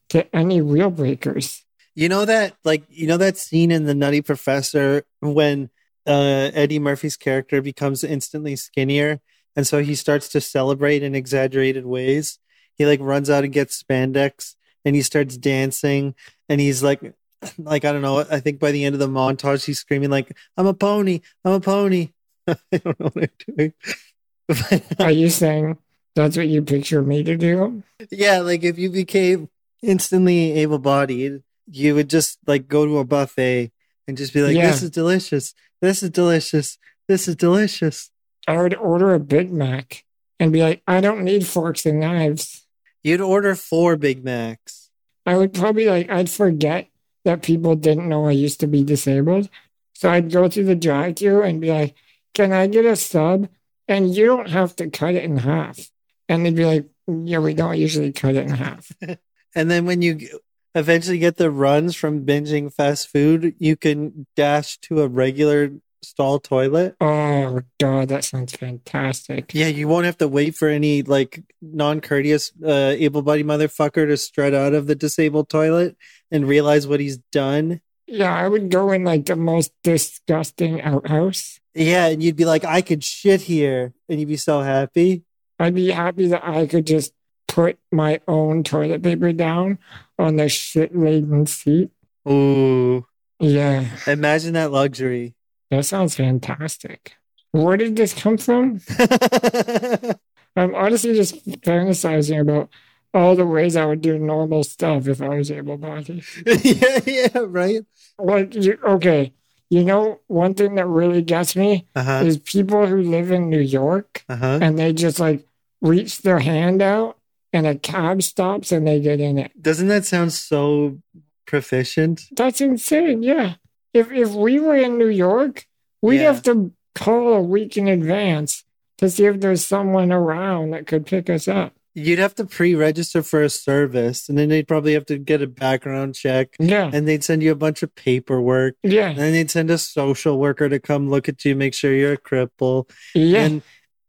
to any real breakers. You know that, like, you know that scene in The Nutty Professor when uh, Eddie Murphy's character becomes instantly skinnier, and so he starts to celebrate in exaggerated ways. He like runs out and gets spandex, and he starts dancing, and he's like, like I don't know. I think by the end of the montage, he's screaming like, "I'm a pony! I'm a pony!" I don't know what I'm doing. But, are you saying that's what you picture me to do? Yeah, like if you became instantly able-bodied, you would just like go to a buffet and just be like, yeah. This is delicious. This is delicious. This is delicious. I would order a Big Mac and be like, I don't need forks and knives. You'd order four Big Macs. I would probably like, I'd forget that people didn't know I used to be disabled. So I'd go through the drive-thru and be like, can I get a sub? And you don't have to cut it in half. And they'd be like, yeah, we don't usually cut it in half. And then when you eventually get the runs from binging fast food, you can dash to a regular stall toilet. Oh, God, that sounds fantastic. Yeah, you won't have to wait for any, like, non-courteous, uh, able-bodied motherfucker to strut out of the disabled toilet and realize what he's done. Yeah, I would go in, like, the most disgusting outhouse. Yeah, and you'd be like, I could shit here. And you'd be so happy. I'd be happy that I could just put my own toilet paper down on the shit-laden seat. Ooh. Yeah. Imagine that luxury. That sounds fantastic. Where did this come from? I'm honestly just fantasizing about all the ways I would do normal stuff if I was able-bodied. yeah, yeah, right? Like, you, okay, you know, one thing that really gets me uh-huh. is people who live in New York uh-huh. and they just, like, reach their hand out and a cab stops and they get in it. Doesn't that sound so proficient? That's insane, yeah. If if we were in New York, we'd yeah. have to call a week in advance to see if there's someone around that could pick us up. You'd have to pre-register for a service, and then they'd probably have to get a background check. Yeah. And they'd send you a bunch of paperwork. Yeah. And then they'd send a social worker to come look at you, make sure you're a cripple. Yeah. And,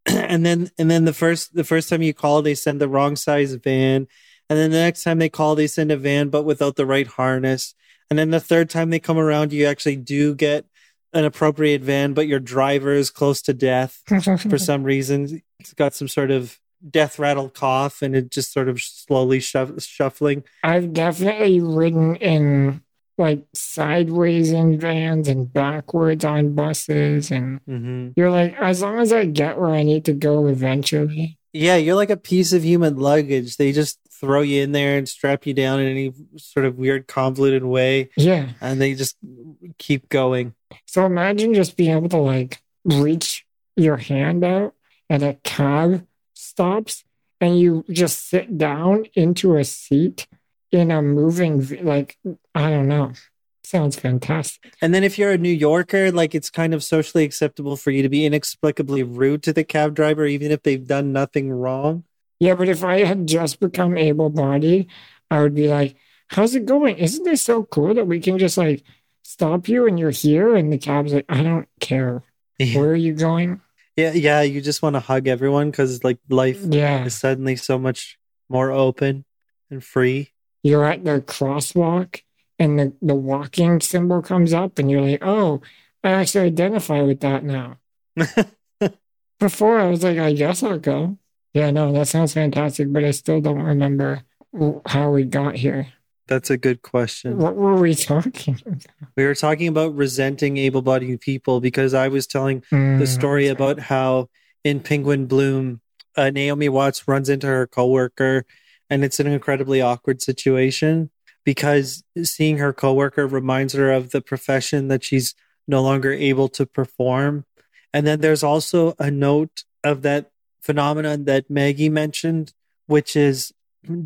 And then, and then the first, the first time you call, they send the wrong size van. And then the next time they call, they send a van, but without the right harness. And then the third time they come around, you actually do get an appropriate van, but your driver is close to death for some reason. It's got some sort of death rattle cough and it just sort of slowly shuff, shuffling. I've definitely ridden in like sideways in vans and backwards on buses. And mm-hmm. you're like, as long as I get where I need to go eventually. Yeah, you're like a piece of human luggage. They just throw you in there and strap you down in any sort of weird convoluted way. Yeah. And they just keep going. So imagine just being able to like reach your hand out and a cab stops and you just sit down into a seat in a moving, like, I don't know. Sounds fantastic. And then if you're a New Yorker, like, it's kind of socially acceptable for you to be inexplicably rude to the cab driver, even if they've done nothing wrong. Yeah, but if I had just become able-bodied, I would be like, how's it going? Isn't this so cool that we can just, like, stop you and you're here? And the cab's like, I don't care. Yeah. Where are you going? Yeah, yeah. You just want to hug everyone because, like, life yeah. is suddenly so much more open and free. You're at the crosswalk and the, the walking symbol comes up and you're like, oh, I actually identify with that now. Before, I was like, I guess I'll go. Yeah, no, that sounds fantastic, but I still don't remember how we got here. That's a good question. What were we talking about? We were talking about resenting able-bodied people because I was telling mm, the story about how in Penguin Bloom, uh, Naomi Watts runs into her coworker, and it's an incredibly awkward situation because seeing her coworker reminds her of the profession that she's no longer able to perform. And then there's also a note of that phenomenon that Maggie mentioned, which is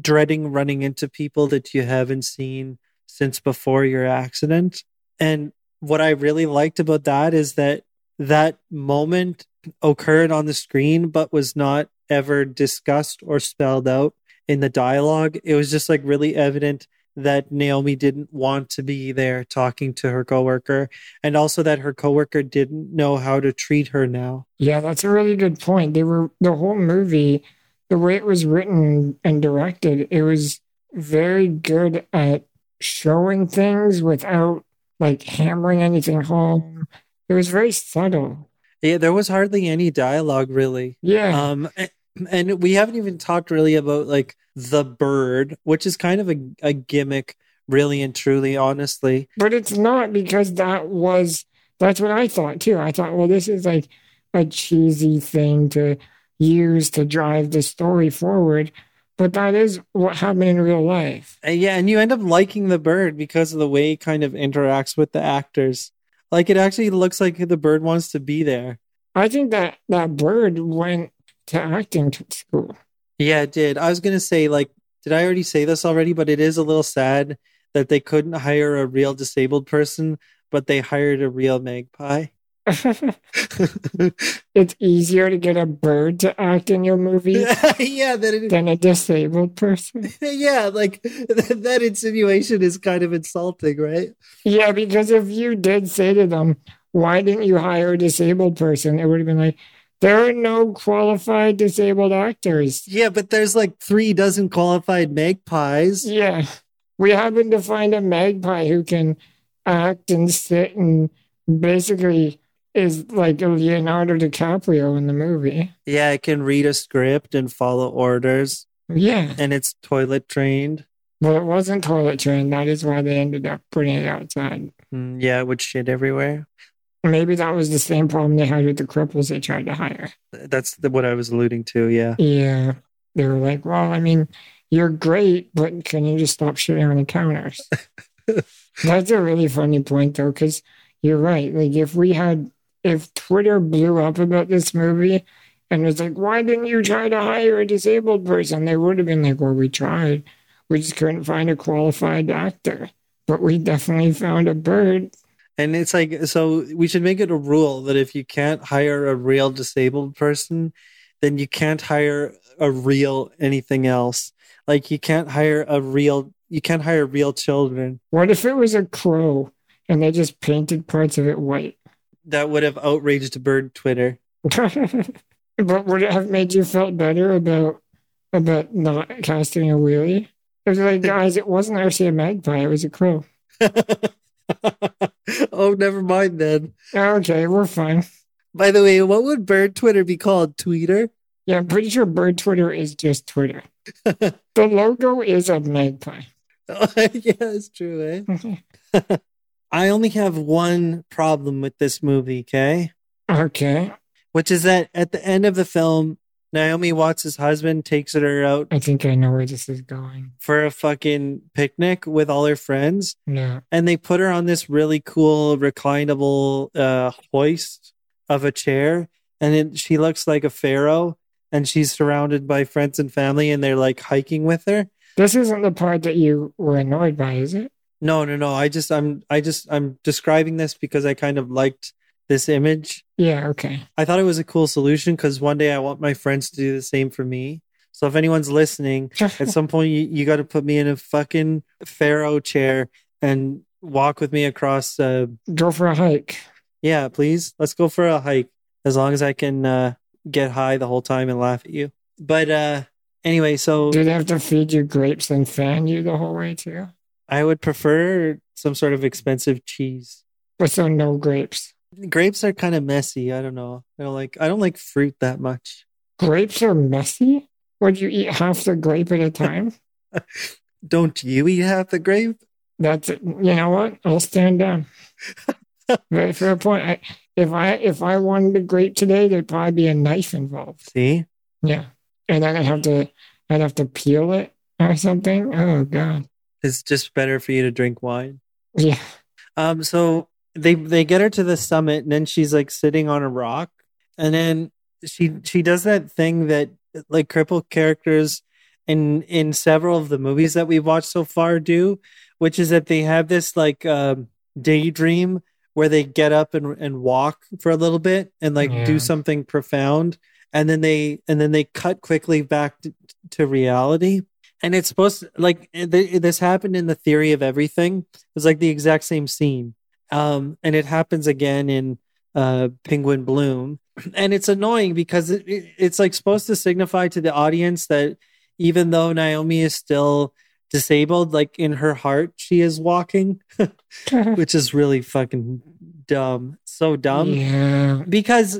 dreading running into people that you haven't seen since before your accident. And what I really liked about that is that that moment occurred on the screen, but was not ever discussed or spelled out in the dialogue. It was just like really evident that Naomi didn't want to be there talking to her coworker, and also that her coworker didn't know how to treat her now. Yeah, that's a really good point. They were, the whole movie, the way it was written and directed, it was very good at showing things without, like, hammering anything home. It was very subtle. Yeah, there was hardly any dialogue, really. Yeah. Um, and, and we haven't even talked really about, like, the bird, which is kind of a, a gimmick, really and truly, honestly. But it's not, because that was, that's what I thought, too. I thought, well, this is, like, a cheesy thing to used to drive the story forward, but that is what happened in real life. And yeah, and you end up liking the bird because of the way it kind of interacts with the actors. Like, it actually looks like the bird wants to be there. I think that that bird went to acting school. Yeah, it did. I was going to say, like, did I already say this already? But it is a little sad that they couldn't hire a real disabled person, but they hired a real magpie. It's easier to get a bird to act in your movie yeah, that it, than a disabled person. Yeah, like that, that insinuation is kind of insulting, right? Yeah, because if you did say to them, why didn't you hire a disabled person? It would have been like, there are no qualified disabled actors. Yeah, but there's like three dozen qualified magpies. Yeah. We happen to find a magpie who can act and sit and basically is like Leonardo DiCaprio in the movie. Yeah, it can read a script and follow orders. Yeah. And it's toilet trained. Well, it wasn't toilet trained. That is why they ended up putting it outside. Mm, yeah, it would shit everywhere. Maybe that was the same problem they had with the cripples they tried to hire. That's the, what I was alluding to, yeah. Yeah. They were like, well, I mean, you're great, but can you just stop shitting on the counters? That's a really funny point, though, because you're right. Like, if we had... If Twitter blew up about this movie and was like, why didn't you try to hire a disabled person? They would have been like, well, we tried. We just couldn't find a qualified actor. But we definitely found a bird. And it's like, so we should make it a rule that if you can't hire a real disabled person, then you can't hire a real anything else. Like, you can't hire a real, you can't hire real children. What if it was a crow and they just painted parts of it white? That would have outraged bird Twitter. But would it have made you felt better about about not casting a wheelie? It was like, guys, it wasn't actually a magpie, it was a crow. Oh, never mind then. Okay, we're fine. By the way, what would bird Twitter be called? Tweeter? Yeah, I'm pretty sure bird Twitter is just Twitter. The logo is a magpie. Yeah, it's true, eh? I only have one problem with this movie, okay? Okay. Which is that at the end of the film, Naomi Watts' husband takes her out. I think I know where this is going. For a fucking picnic with all her friends. Yeah. And they put her on this really cool reclinable uh, hoist of a chair. And it, she looks like a pharaoh. and she's surrounded by friends and family, and they're like hiking with her. This isn't the part that you were annoyed by, is it? No, no, no. I just, I'm, I just, I'm describing this because I kind of liked this image. Yeah, okay. I thought it was a cool solution because one day I want my friends to do the same for me. So if anyone's listening, at some point you, you got to put me in a fucking pharaoh chair and walk with me across. Uh, go for a hike. Yeah, please. Let's go for a hike. As long as I can uh, get high the whole time and laugh at you. But uh, anyway, so... Do they have to feed you grapes and fan you the whole way too? I would prefer some sort of expensive cheese. But so no grapes. Grapes are kind of messy. I don't know. I don't like I don't like fruit that much. Grapes are messy? Would you eat half the grape at a time? Don't you eat half the grape? That's it. You know what? I'll stand down. Very fair point. I, if I if I wanted a grape today, there'd probably be a knife involved. See? Yeah. And then I'd have to I'd have to peel it or something. Oh god. It's just better for you to drink wine. Yeah. Um so They they get her to the summit, and then she's like sitting on a rock, and then she she does that thing that like crippled characters in in several of the movies that we've watched so far do, which is that they have this like um, daydream where they get up and and walk for a little bit and like yeah. do something profound, and then they and then they cut quickly back to, to reality. And it's supposed to, like th- this happened in The Theory of Everything. It was like the exact same scene. Um, and it happens again in uh, Penguin Bloom. And it's annoying because it, it, it's like supposed to signify to the audience that even though Naomi is still disabled, like in her heart, she is walking, which is really fucking dumb. So dumb. Yeah. Because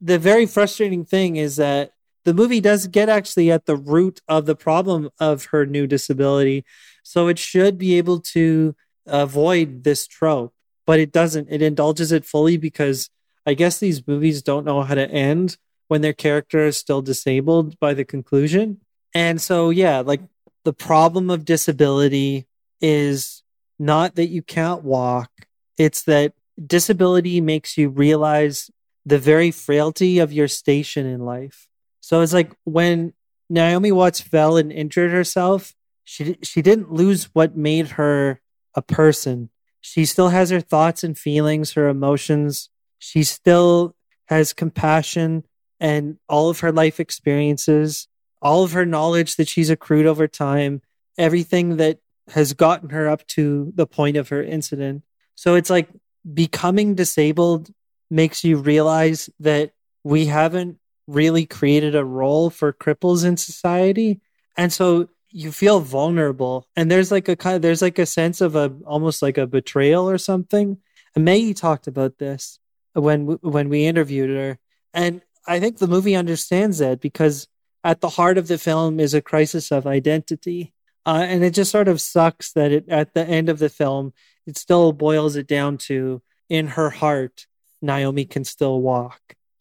the very frustrating thing is that the movie does get actually at the root of the problem of her new disability. So it should be able to avoid this trope. But it doesn't. It indulges it fully because I guess these movies don't know how to end when their character is still disabled by the conclusion. And so, yeah, like the problem of disability is not that you can't walk. It's that disability makes you realize the very frailty of your station in life. So it's like when Naomi Watts fell and injured herself, she she didn't lose what made her a person. She still has her thoughts and feelings, her emotions. She still has compassion and all of her life experiences, all of her knowledge that she's accrued over time, everything that has gotten her up to the point of her incident. So it's like becoming disabled makes you realize that we haven't really created a role for cripples in society. And so you feel vulnerable, and there's like a kind of, there's like a sense of a almost like a betrayal or something. And Maggie talked about this when when we interviewed her, and I think the movie understands that because at the heart of the film is a crisis of identity, uh, and it just sort of sucks that it at the end of the film it still boils it down to in her heart Naomi can still walk.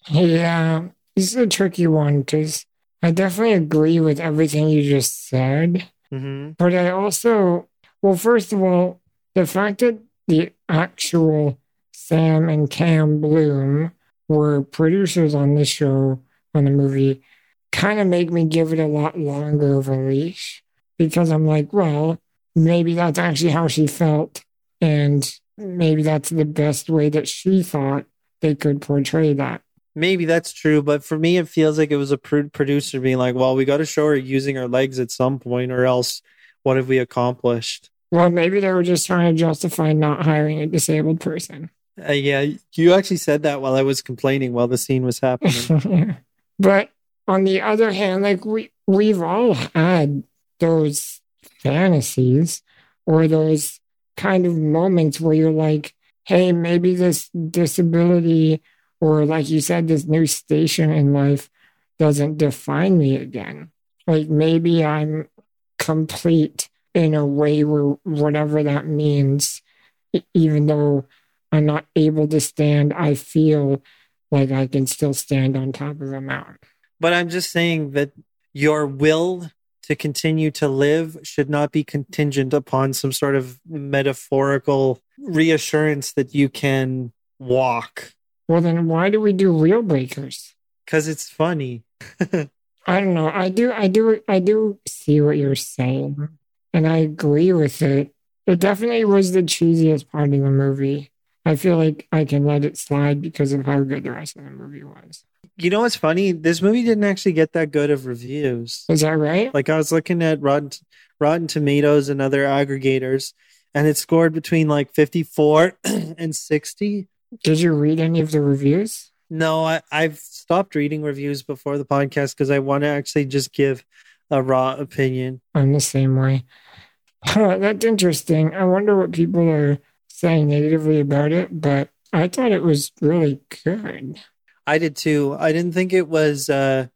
Yeah, this is a tricky one because I definitely agree with everything you just said, mm-hmm. but I also, well, first of all, the fact that the actual Sam and Cam Bloom were producers on the show, on the movie, kind of made me give it a lot longer of a leash because I'm like, well, maybe that's actually how she felt and maybe that's the best way that she thought they could portray that. Maybe that's true, but for me, it feels like it was a pr- producer being like, well, we got to show her using her legs at some point or else what have we accomplished? Well, maybe they were just trying to justify not hiring a disabled person. Uh, yeah, you actually said that while I was complaining while the scene was happening. But on the other hand, like we, we've all had those fantasies or those kind of moments where you're like, hey, maybe this disability... Or like you said, this new station in life doesn't define me again. Like maybe I'm complete in a way where whatever that means, even though I'm not able to stand, I feel like I can still stand on top of a mountain. But I'm just saying that your will to continue to live should not be contingent upon some sort of metaphorical reassurance that you can walk. Well, then why do we do wheel breakers? Because it's funny. I don't know. I do, I do, I do see what you're saying, and I agree with it. It definitely was the cheesiest part of the movie. I feel like I can let it slide because of how good the rest of the movie was. You know what's funny? This movie didn't actually get that good of reviews. Is that right? Like, I was looking at Rotten, Rotten Tomatoes and other aggregators, and it scored between like fifty-four and sixty. Did you read any of the reviews? No, I, I've stopped reading reviews before the podcast because I want to actually just give a raw opinion. I'm the same way. Huh, that's interesting. I wonder what people are saying negatively about it, but I thought it was really good. I did too. I didn't think it was, uh,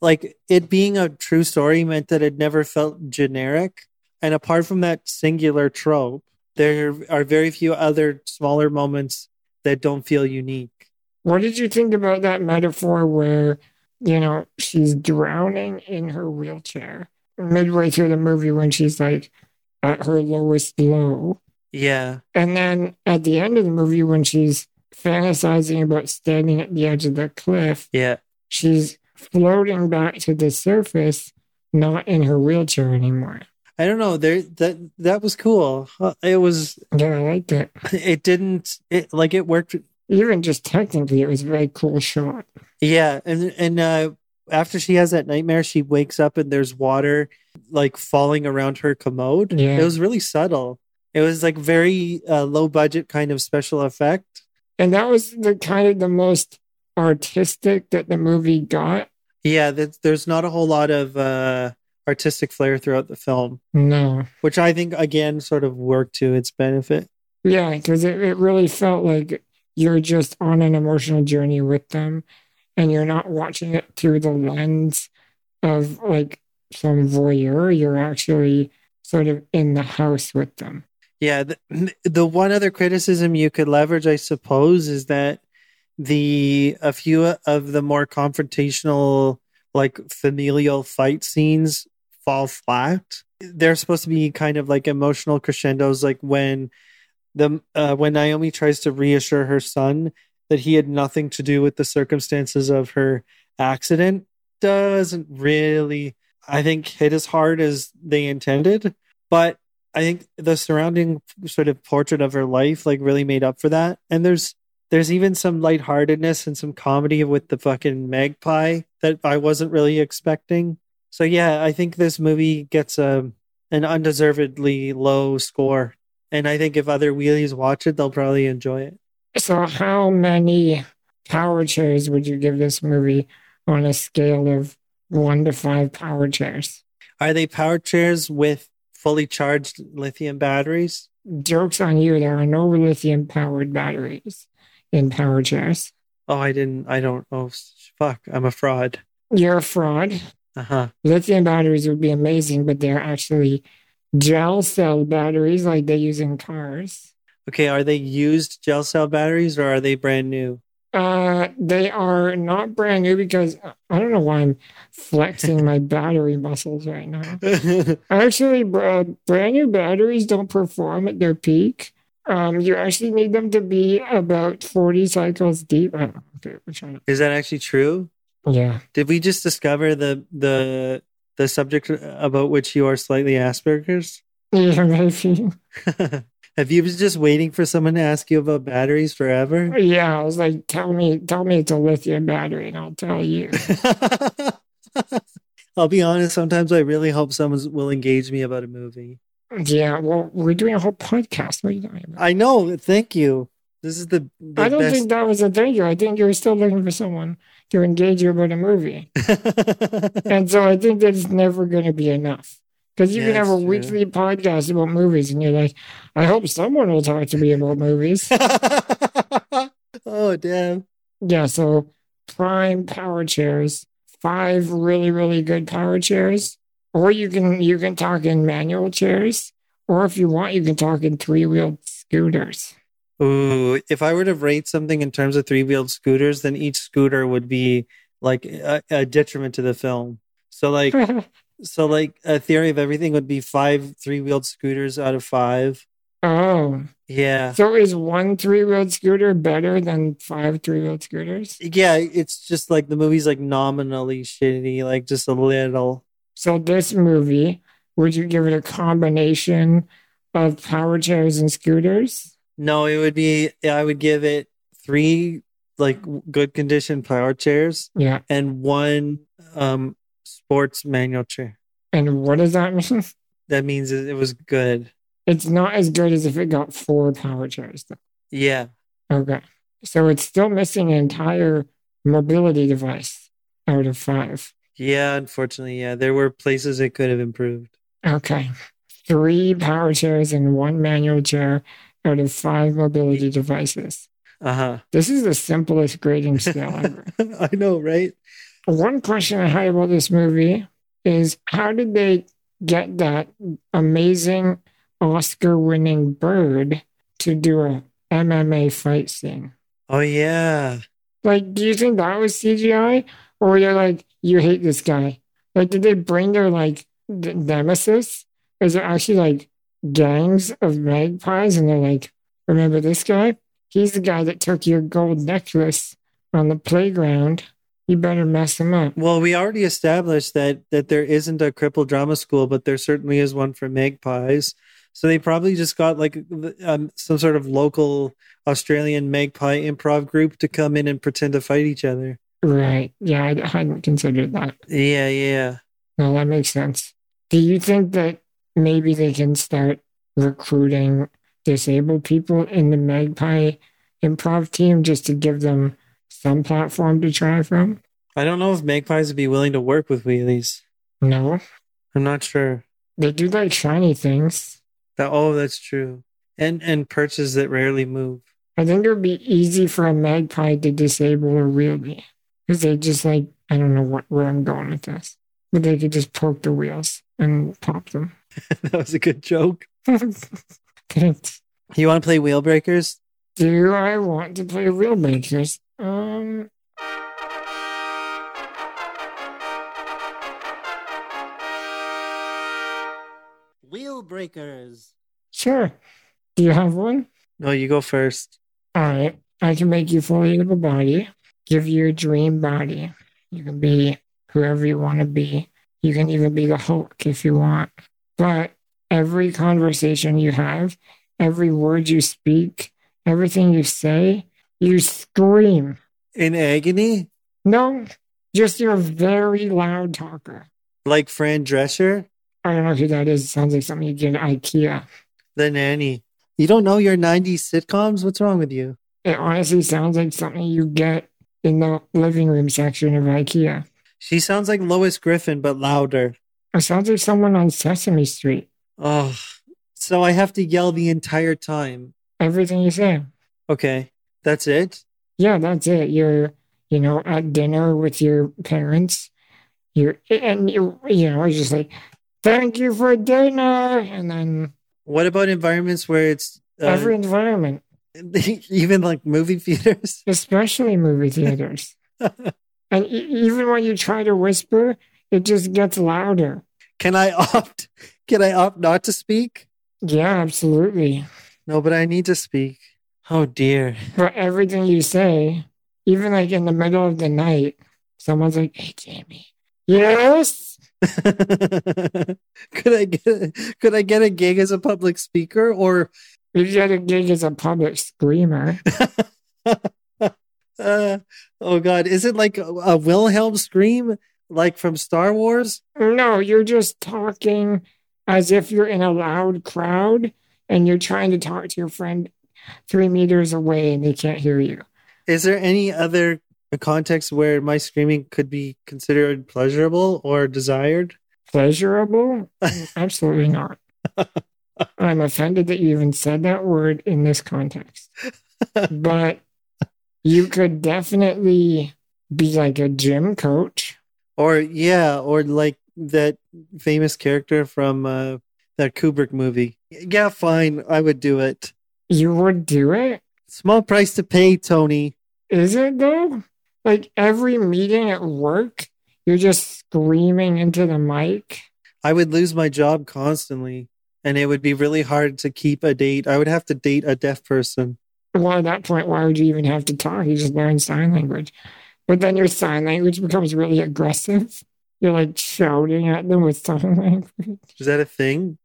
like, it being a true story meant that it never felt generic. And apart from that singular trope, there are very few other smaller moments that don't feel unique. What did you think about that metaphor where, you know, she's drowning in her wheelchair midway through the movie when she's like at her lowest low? Yeah. And then at the end of the movie when she's fantasizing about standing at the edge of the cliff, yeah, she's floating back to the surface, not in her wheelchair anymore. I don't know. There, that that was cool. It was. Yeah, I liked it. It didn't. It like it worked. Even just technically, it was a very cool shot. Yeah, and and uh, after she has that nightmare, she wakes up and there's water like falling around her commode. Yeah. It was really subtle. It was like very uh, low budget kind of special effect. And that was the kind of the most artistic that the movie got. Yeah, that, there's not a whole lot of uh, artistic flair throughout the film. No. Which I think, again, sort of worked to its benefit. Yeah, because it, it really felt like you're just on an emotional journey with them and you're not watching it through the lens of like some voyeur. You're actually sort of in the house with them. Yeah. The, the one other criticism you could leverage, I suppose, is that the a few of the more confrontational, like familial fight scenes fall flat. They're supposed to be kind of like emotional crescendos, like when The, uh, when Naomi tries to reassure her son that he had nothing to do with the circumstances of her accident, doesn't really, I think, hit as hard as they intended. But I think the surrounding sort of portrait of her life like really made up for that. And there's there's even some lightheartedness and some comedy with the fucking magpie that I wasn't really expecting. So yeah, I think this movie gets a, an undeservedly low score. And I think if other wheelies watch it, they'll probably enjoy it. So how many power chairs would you give this movie on a scale of one to five power chairs? Are they power chairs with fully charged lithium batteries? Joke's on you. There are no lithium powered batteries in power chairs. Oh, I didn't. I don't. Oh, fuck. I'm a fraud. You're a fraud. Uh-huh. Lithium batteries would be amazing, but they're actually gel cell batteries like they use in cars. Okay, are they used gel cell batteries or are they brand new? Uh, they are not brand new because I don't know why I'm flexing my battery muscles right now. Actually, uh, brand new batteries don't perform at their peak. Um, you actually need them to be about forty cycles deep. I don't know. Okay, we're trying to... Is that actually true? Yeah. Did we just discover the the... the subject about which you are slightly Asperger's? Yeah, maybe. Have you been just waiting for someone to ask you about batteries forever? Yeah, I was like, tell me, tell me it's a lithium battery and I'll tell you. I'll be honest, sometimes I really hope someone will engage me about a movie. Yeah, well, we're doing a whole podcast. What are you talking about? I know, thank you. This is the, the I don't best... think that was a thank you. I think you were still looking for someone to engage you about a movie. And so I think that's never going to be enough. Because you yeah, can have a true. weekly podcast about movies and you're like, I hope someone will talk to me about movies. Oh, damn. Yeah, so prime power chairs. Five really, really good power chairs. Or you can you can talk in manual chairs. Or if you want, you can talk in three-wheeled scooters. Ooh, if I were to rate something in terms of three-wheeled scooters, then each scooter would be like a, a detriment to the film. So like, so like a Theory of Everything would be five three-wheeled scooters out of five. Oh. Yeah. So is one three-wheeled scooter better than five three-wheeled scooters? Yeah, it's just like the movie's like nominally shitty, like just a little. So this movie, would you give it a combination of power chairs and scooters? No, it would be, I would give it three like good condition power chairs. Yeah. And one um, sports manual chair. And what does that mean? That means it was good. It's not as good as if it got four power chairs, though. Yeah. Okay. So it's still missing an entire mobility device out of five. Yeah, unfortunately, yeah. There were places it could have improved. Okay. Three power chairs and one manual chair out of five mobility devices. Uh-huh. This is the simplest grading scale ever. I know, right? One question I had about this movie is how did they get that amazing Oscar-winning bird to do a M M A fight scene? Oh, yeah. Like, do you think that was C G I? Or were they like, you hate this guy? Like, did they bring their, like, d- nemesis? Is it actually, like, gangs of magpies? And they're like, remember this guy? He's the guy that took your gold necklace on the playground. You better mess him up. Well, we already established that that there isn't a crippled drama school, but there certainly is one for magpies. So they probably just got like um, some sort of local Australian magpie improv group to come in and pretend to fight each other. Right. Yeah, I hadn't considered that. Yeah, yeah. No, that makes sense. Do you think that maybe they can start recruiting disabled people in the magpie improv team just to give them some platform to try from? I don't know if magpies would be willing to work with wheelies. No. I'm not sure. They do like shiny things. That, oh, that's true. And and perches that rarely move. I think it would be easy for a magpie to disable a wheelie. Because they just like, I don't know what, where I'm going with this. But they could just poke the wheels and pop them. That was a good joke. Thanks. You want to play Wheel Breakers? Do I want to play Wheel Breakers? Um... Wheel Breakers. Sure. Do you have one? No, you go first. All right. I can make you fully able body. Give you a dream body. You can be whoever you want to be. You can even be the Hulk if you want. But every conversation you have, every word you speak, everything you say, you scream. In agony? No, just you're a very loud talker. Like Fran Drescher? I don't know who that is. It sounds like something you get at IKEA. The Nanny. You don't know your nineties sitcoms? What's wrong with you? It honestly sounds like something you get in the living room section of IKEA. She sounds like Lois Griffin, but louder. It sounds like someone on Sesame Street. Oh, so I have to yell the entire time. Everything you say. Okay, that's it? Yeah, that's it. You're, you know, at dinner with your parents. You're, and you, you know, it's just like, thank you for dinner. And then. What about environments where it's. Uh, every environment. Even like movie theaters? Especially movie theaters. And e- even when you try to whisper, it just gets louder. Can I opt? Can I opt not to speak? Yeah, absolutely. No, but I need to speak. Oh, dear. For everything you say, even like in the middle of the night, someone's like, hey, Jamie. Yes? could I get a, could I get a gig as a public speaker? Or you get a gig as a public screamer. uh, oh, God. Is it like a, a Wilhelm scream? Like from Star Wars? No, you're just talking as if you're in a loud crowd and you're trying to talk to your friend three meters away and they can't hear you. Is there any other context where my screaming could be considered pleasurable or desired? Pleasurable? Absolutely not. I'm offended that you even said that word in this context. But you could definitely be like a gym coach. Or, yeah, or like that famous character from uh, that Kubrick movie. Yeah, fine. I would do it. You would do it? Small price to pay, Tony. Is it, though? Like, every meeting at work, you're just screaming into the mic. I would lose my job constantly. and it would be really hard to keep a date. I would have to date a deaf person. Well, at that point, why would you even have to talk? You just learn sign language. But then your sign language becomes really aggressive. You're like shouting at them with sign language. Is that a thing?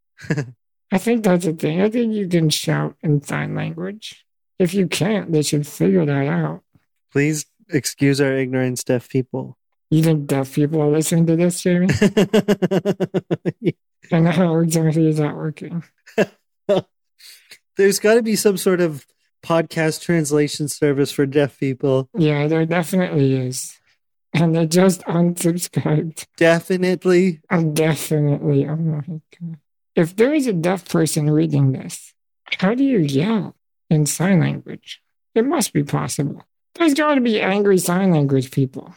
I think that's a thing. I think you can shout in sign language. If you can't, they should figure that out. Please excuse our ignorance, deaf people. You think deaf people are listening to this, Jamie? And how exactly is that working? There's got to be some sort of podcast translation service for deaf people. Yeah, there definitely is. And they just unsubscribed. Definitely. Oh, definitely. Oh, my God. If there is a deaf person reading this, how do you yell in sign language? It must be possible. There's got to be angry sign language people.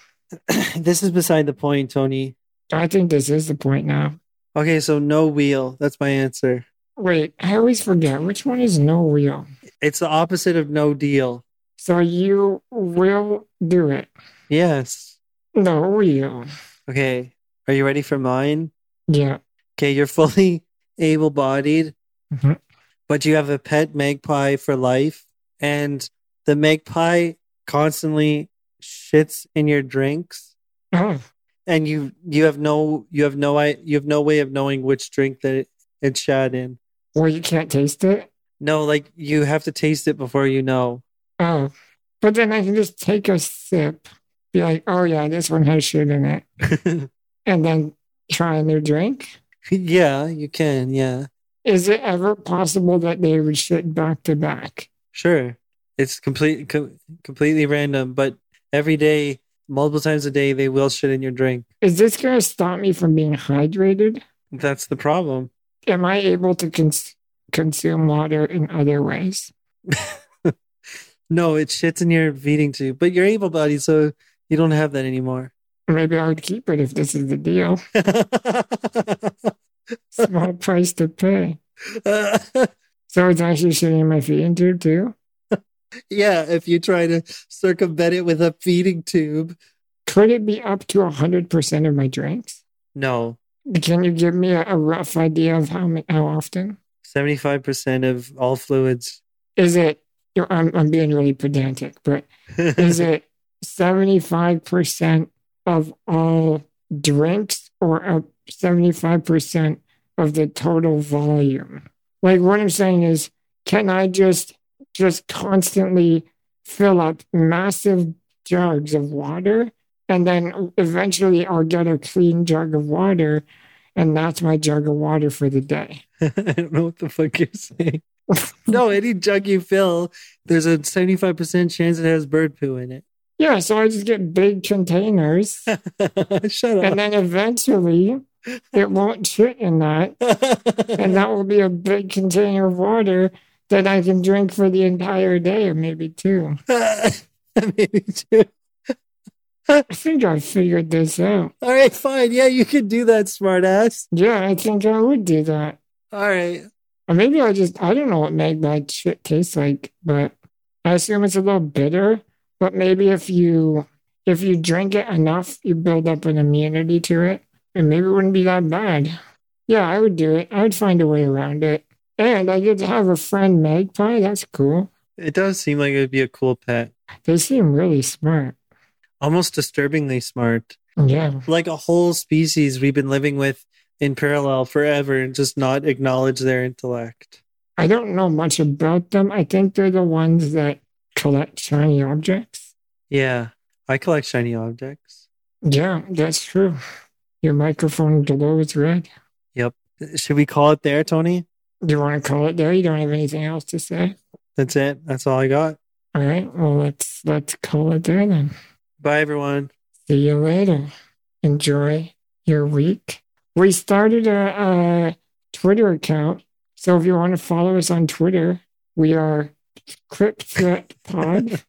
This is beside the point, Tony. I think this is the point now. Okay, so no wheel. That's my answer. Wait, I always forget. Which one is no wheel? It's the opposite of no deal. So you will do it. Yes. No wheel. Okay. Are you ready for mine? Yeah. Okay, you're fully able-bodied, mm-hmm. but you have a pet magpie for life, and the magpie constantly shits in your drinks, oh. and you you have no you have no you have no way of knowing which drink that it, it shat in. Well, you can't taste it. No, like you have to taste it before you know. Oh, but then I can just take a sip, be like, oh yeah, this one has shit in it, and then try a new drink. Yeah, you can. Yeah. Is it ever possible that they would shit back to back? Sure, it's complete com- completely random, but. Every day, multiple times a day, they will shit in your drink. Is this going to stop me from being hydrated? That's the problem. Am I able to cons- consume water in other ways? No, it shits in your feeding tube. But you're able-bodied, so you don't have that anymore. Maybe I would keep it if this is the deal. Small price to pay. So it's actually shitting in my feeding tube, too? Yeah, if you try to circumvent it with a feeding tube. Could it be up to one hundred percent of my drinks? No. Can you give me a, a rough idea of how how often? seventy-five percent of all fluids. Is it, I'm, I'm being really pedantic, but is it seventy-five percent of all drinks or seventy-five percent of the total volume? Like what I'm saying is, can I just... just constantly fill up massive jugs of water, and then eventually I'll get a clean jug of water, and that's my jug of water for the day. I don't know what the fuck you're saying. No, any jug you fill, there's a seventy-five percent chance it has bird poo in it. Yeah, so I just get big containers. Shut up. And then eventually it won't shit in that, and that will be a big container of water that I can drink for the entire day, or maybe two. maybe two. I think I figured this out. All right, fine. Yeah, you could do that, smartass. Yeah, I think I would do that. All right. Or maybe I just, I don't know what magpie shit tastes like, but I assume it's a little bitter, but maybe if you, if you drink it enough, you build up an immunity to it, and maybe it wouldn't be that bad. Yeah, I would do it. I would find a way around it. And I get to have a friend magpie. That's cool. It does seem like it would be a cool pet. They seem really smart. Almost disturbingly smart. Yeah. Like a whole species we've been living with in parallel forever and just not acknowledge their intellect. I don't know much about them. I think they're the ones that collect shiny objects. Yeah. I collect shiny objects. Yeah, that's true. Your microphone glows red. Yep. Should we call it there, Tony? Do you want to call it there? You don't have anything else to say? That's it. That's all I got. All right. Well, let's let's call it there then. Bye, everyone. See you later. Enjoy your week. We started a, a Twitter account. So if you want to follow us on Twitter, we are CryptThreatPod.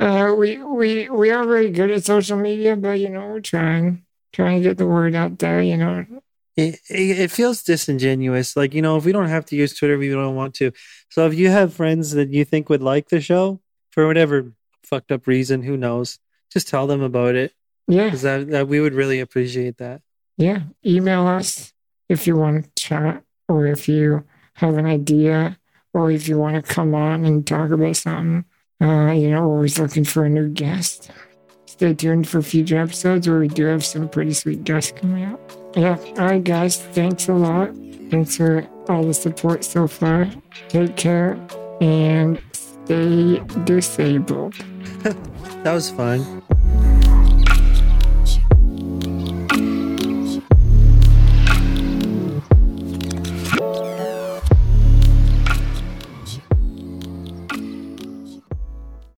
uh, we, we, we are very good at social media, but, you know, we're trying. Trying to get the word out there, you know. It, it feels disingenuous. Like, you know, if we don't have to use Twitter, we don't want to. So if you have friends that you think would like the show for whatever fucked up reason, who knows, just tell them about it. Yeah. Because that, that we would really appreciate that. Yeah. Email us if you want to chat or if you have an idea, or if you want to come on and talk about something. Uh, you know, always looking for a new guest. Stay tuned for future episodes where we do have some pretty sweet guests coming up. Yeah, all right, guys, thanks a lot. Thanks for all the support so far. Take care and stay disabled. That was fun.